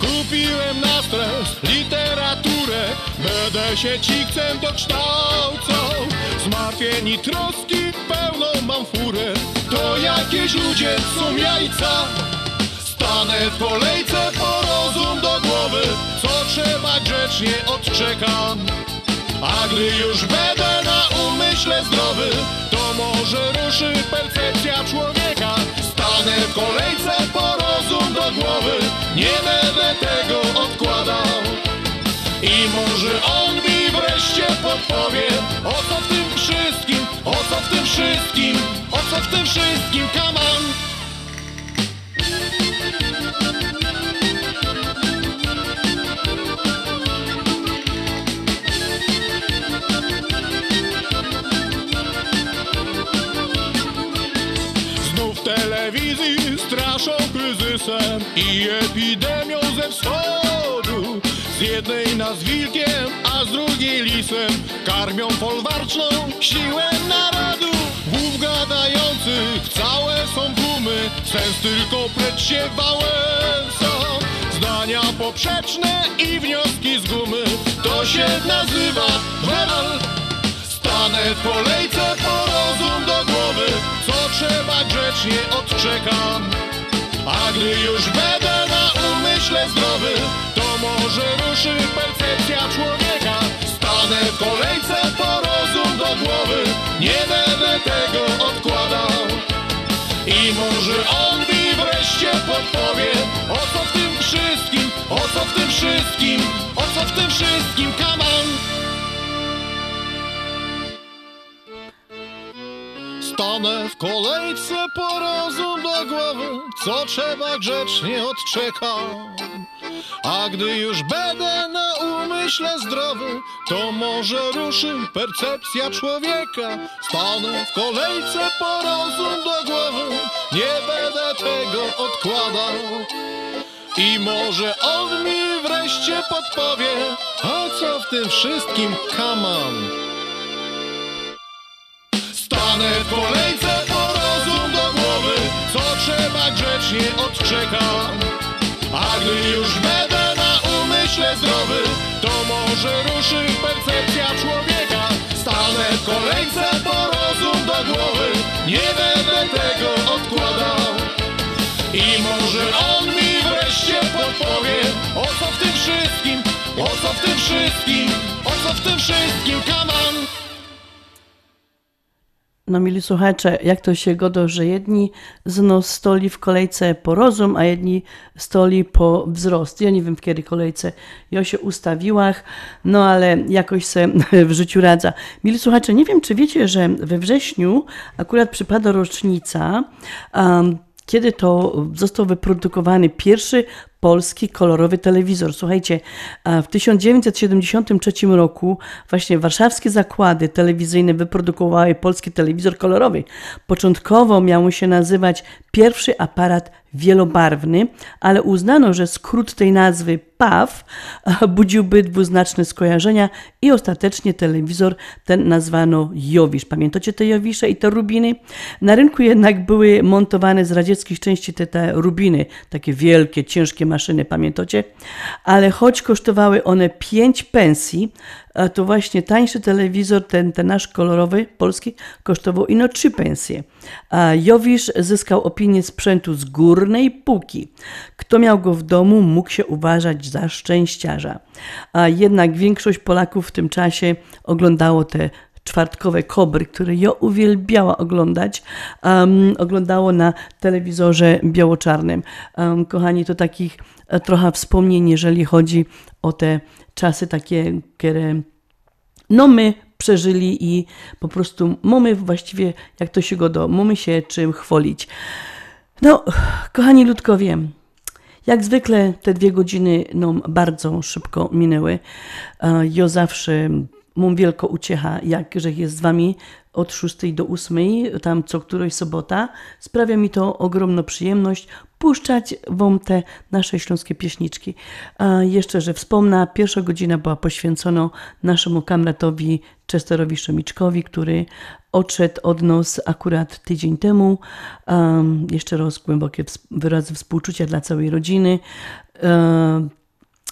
Kupiłem na stres literaturę, będę się cikcem dokształcał. Zmartwień i troski pełną mam furę, to jakieś ludzie są jajca. Stanę w kolejce po rozum do głowy, co trzeba grzecznie odczekam. A gdy już będę na umyśle zdrowy, to może ruszy percepcja człowieka. Stanę w kolejce po rozum do głowy, nie będę tego odkładał. I może on mi wreszcie podpowie, o co w tym wszystkim, o co w tym wszystkim, o co w tym wszystkim, come on. Telewizji straszą kryzysem i epidemią ze wschodu. Z jednej nas wilkiem, a z drugiej lisem karmią folwarczną siłę narodu. Głów gadających całe są tłumy, sens tylko precz się Wałęsa. Zdania poprzeczne i wnioski z gumy, to się nazywa żal. Stanę w kolejce po rozum do głowy, co trzeba grzecznie odczekam. A gdy już będę na umyśle zdrowy, to może ruszy percepcja człowieka. Stanę w kolejce po rozum do głowy, nie będę tego odkładał. I może on mi wreszcie podpowie, o co w tym wszystkim, o co w tym wszystkim, o co w tym wszystkim, come on. Stanę w kolejce po rozum do głowy, co trzeba grzecznie odczekam. A gdy już będę na umyśle zdrowy, to może ruszy percepcja człowieka. Stanę w kolejce po rozum do głowy, nie będę tego odkładał. I może on mi wreszcie podpowie, a co w tym wszystkim, come on. Stanę w kolejce po rozum do głowy, co trzeba grzecznie odczekam. A gdy już będę na umyśle zdrowy, to może ruszy percepcja człowieka. Stanę w kolejce po rozum do głowy, nie będę tego odkładał. I może on mi wreszcie podpowie, o co w tym wszystkim, o co w tym wszystkim, o co w tym wszystkim, come on. No mili słuchacze, jak to się godo, że jedni zno stoli w kolejce po rozum, a jedni stoli po wzrost. Ja nie wiem, w kiedy kolejce ja się ustawiłach, no ale jakoś se w życiu radza. Mili słuchacze, nie wiem, czy wiecie, że we wrześniu akurat przypada rocznica, um, kiedy to został wyprodukowany pierwszy polski kolorowy telewizor. Słuchajcie, w tysiąc dziewięćset siedemdziesiątym trzecim roku właśnie warszawskie zakłady telewizyjne wyprodukowały polski telewizor kolorowy. Początkowo miał się nazywać Pierwszy Aparat Wielobarwny, ale uznano, że skrót tej nazwy P A W budziłby dwuznaczne skojarzenia i ostatecznie telewizor ten nazwano Jowisz. Pamiętacie te Jowisze i te rubiny? Na rynku jednak były montowane z radzieckich części te, te rubiny, takie wielkie, ciężkie maszyny, pamiętacie? Ale choć kosztowały one pięć pensji, to właśnie tańszy telewizor, ten, ten nasz kolorowy, polski, kosztował ino trzy pensje. Jowisz zyskał opinię sprzętu z górnej półki. Kto miał go w domu, mógł się uważać za szczęściarza. Jednak większość Polaków w tym czasie oglądało te czwartkowe kobry, które ja uwielbiała oglądać, um, oglądało na telewizorze biało-czarnym. Um, kochani, to takich trochę wspomnień, jeżeli chodzi o te czasy takie, które no my przeżyli i po prostu mamy właściwie, jak to się godo, mamy się czym chwalić. No, kochani ludkowie, jak zwykle te dwie godziny nam no, bardzo szybko minęły. Ja zawsze mam wielką uciechę, jak że jest z wami od szóstej do ósmej, tam co którejś sobota. Sprawia mi to ogromną przyjemność puszczać wam te nasze śląskie pieśniczki. A jeszcze, że wspomnę, pierwsza godzina była poświęcona naszemu kamratowi Chesterowi Szymiczkowi, który odszedł od nas akurat tydzień temu. Um, jeszcze raz głębokie wyrazy współczucia dla całej rodziny. Um,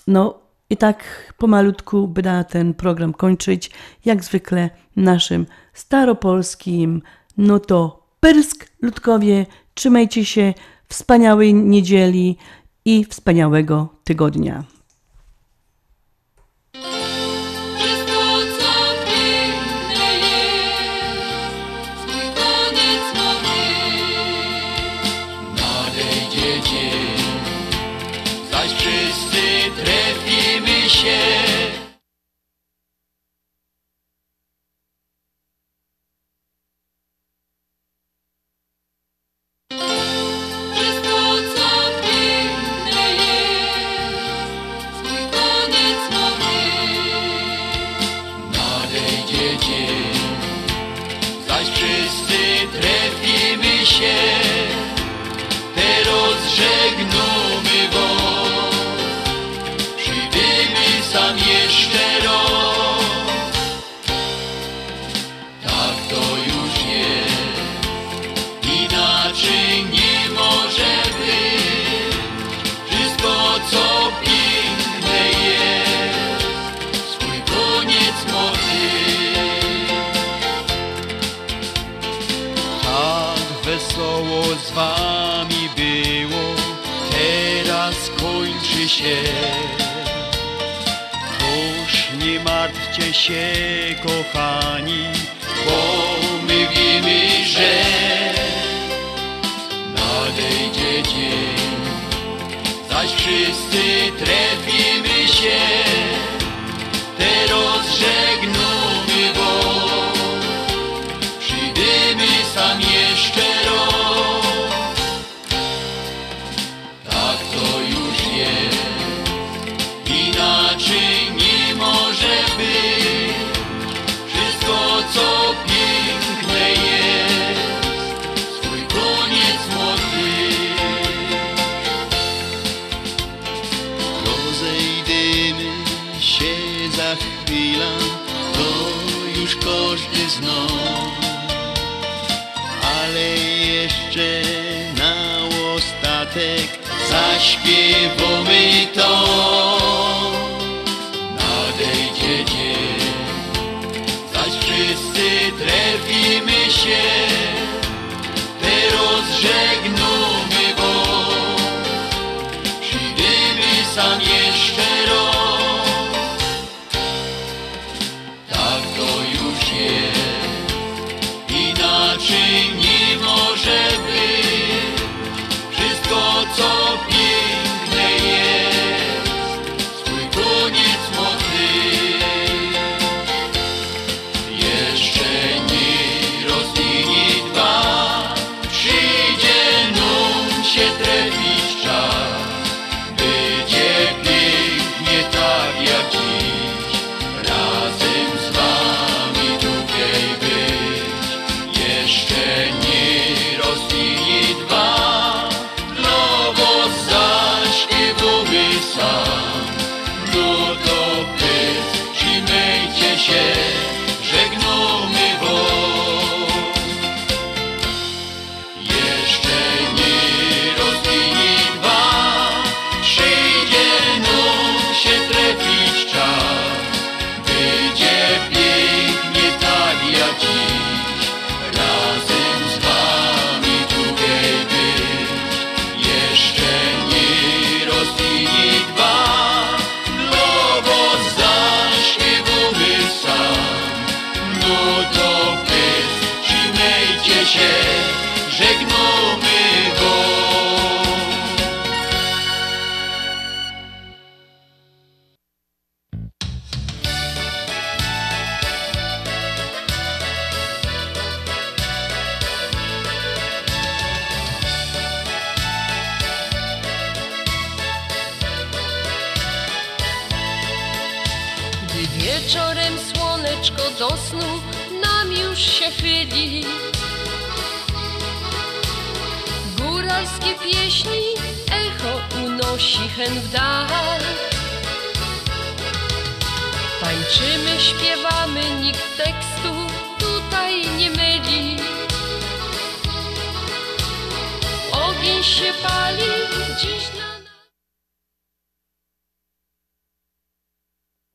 no i tak pomalutku będę ten program kończyć, jak zwykle naszym staropolskim, no to pyrsk, ludkowie, trzymajcie się, wspaniałej niedzieli i wspaniałego tygodnia. Dziś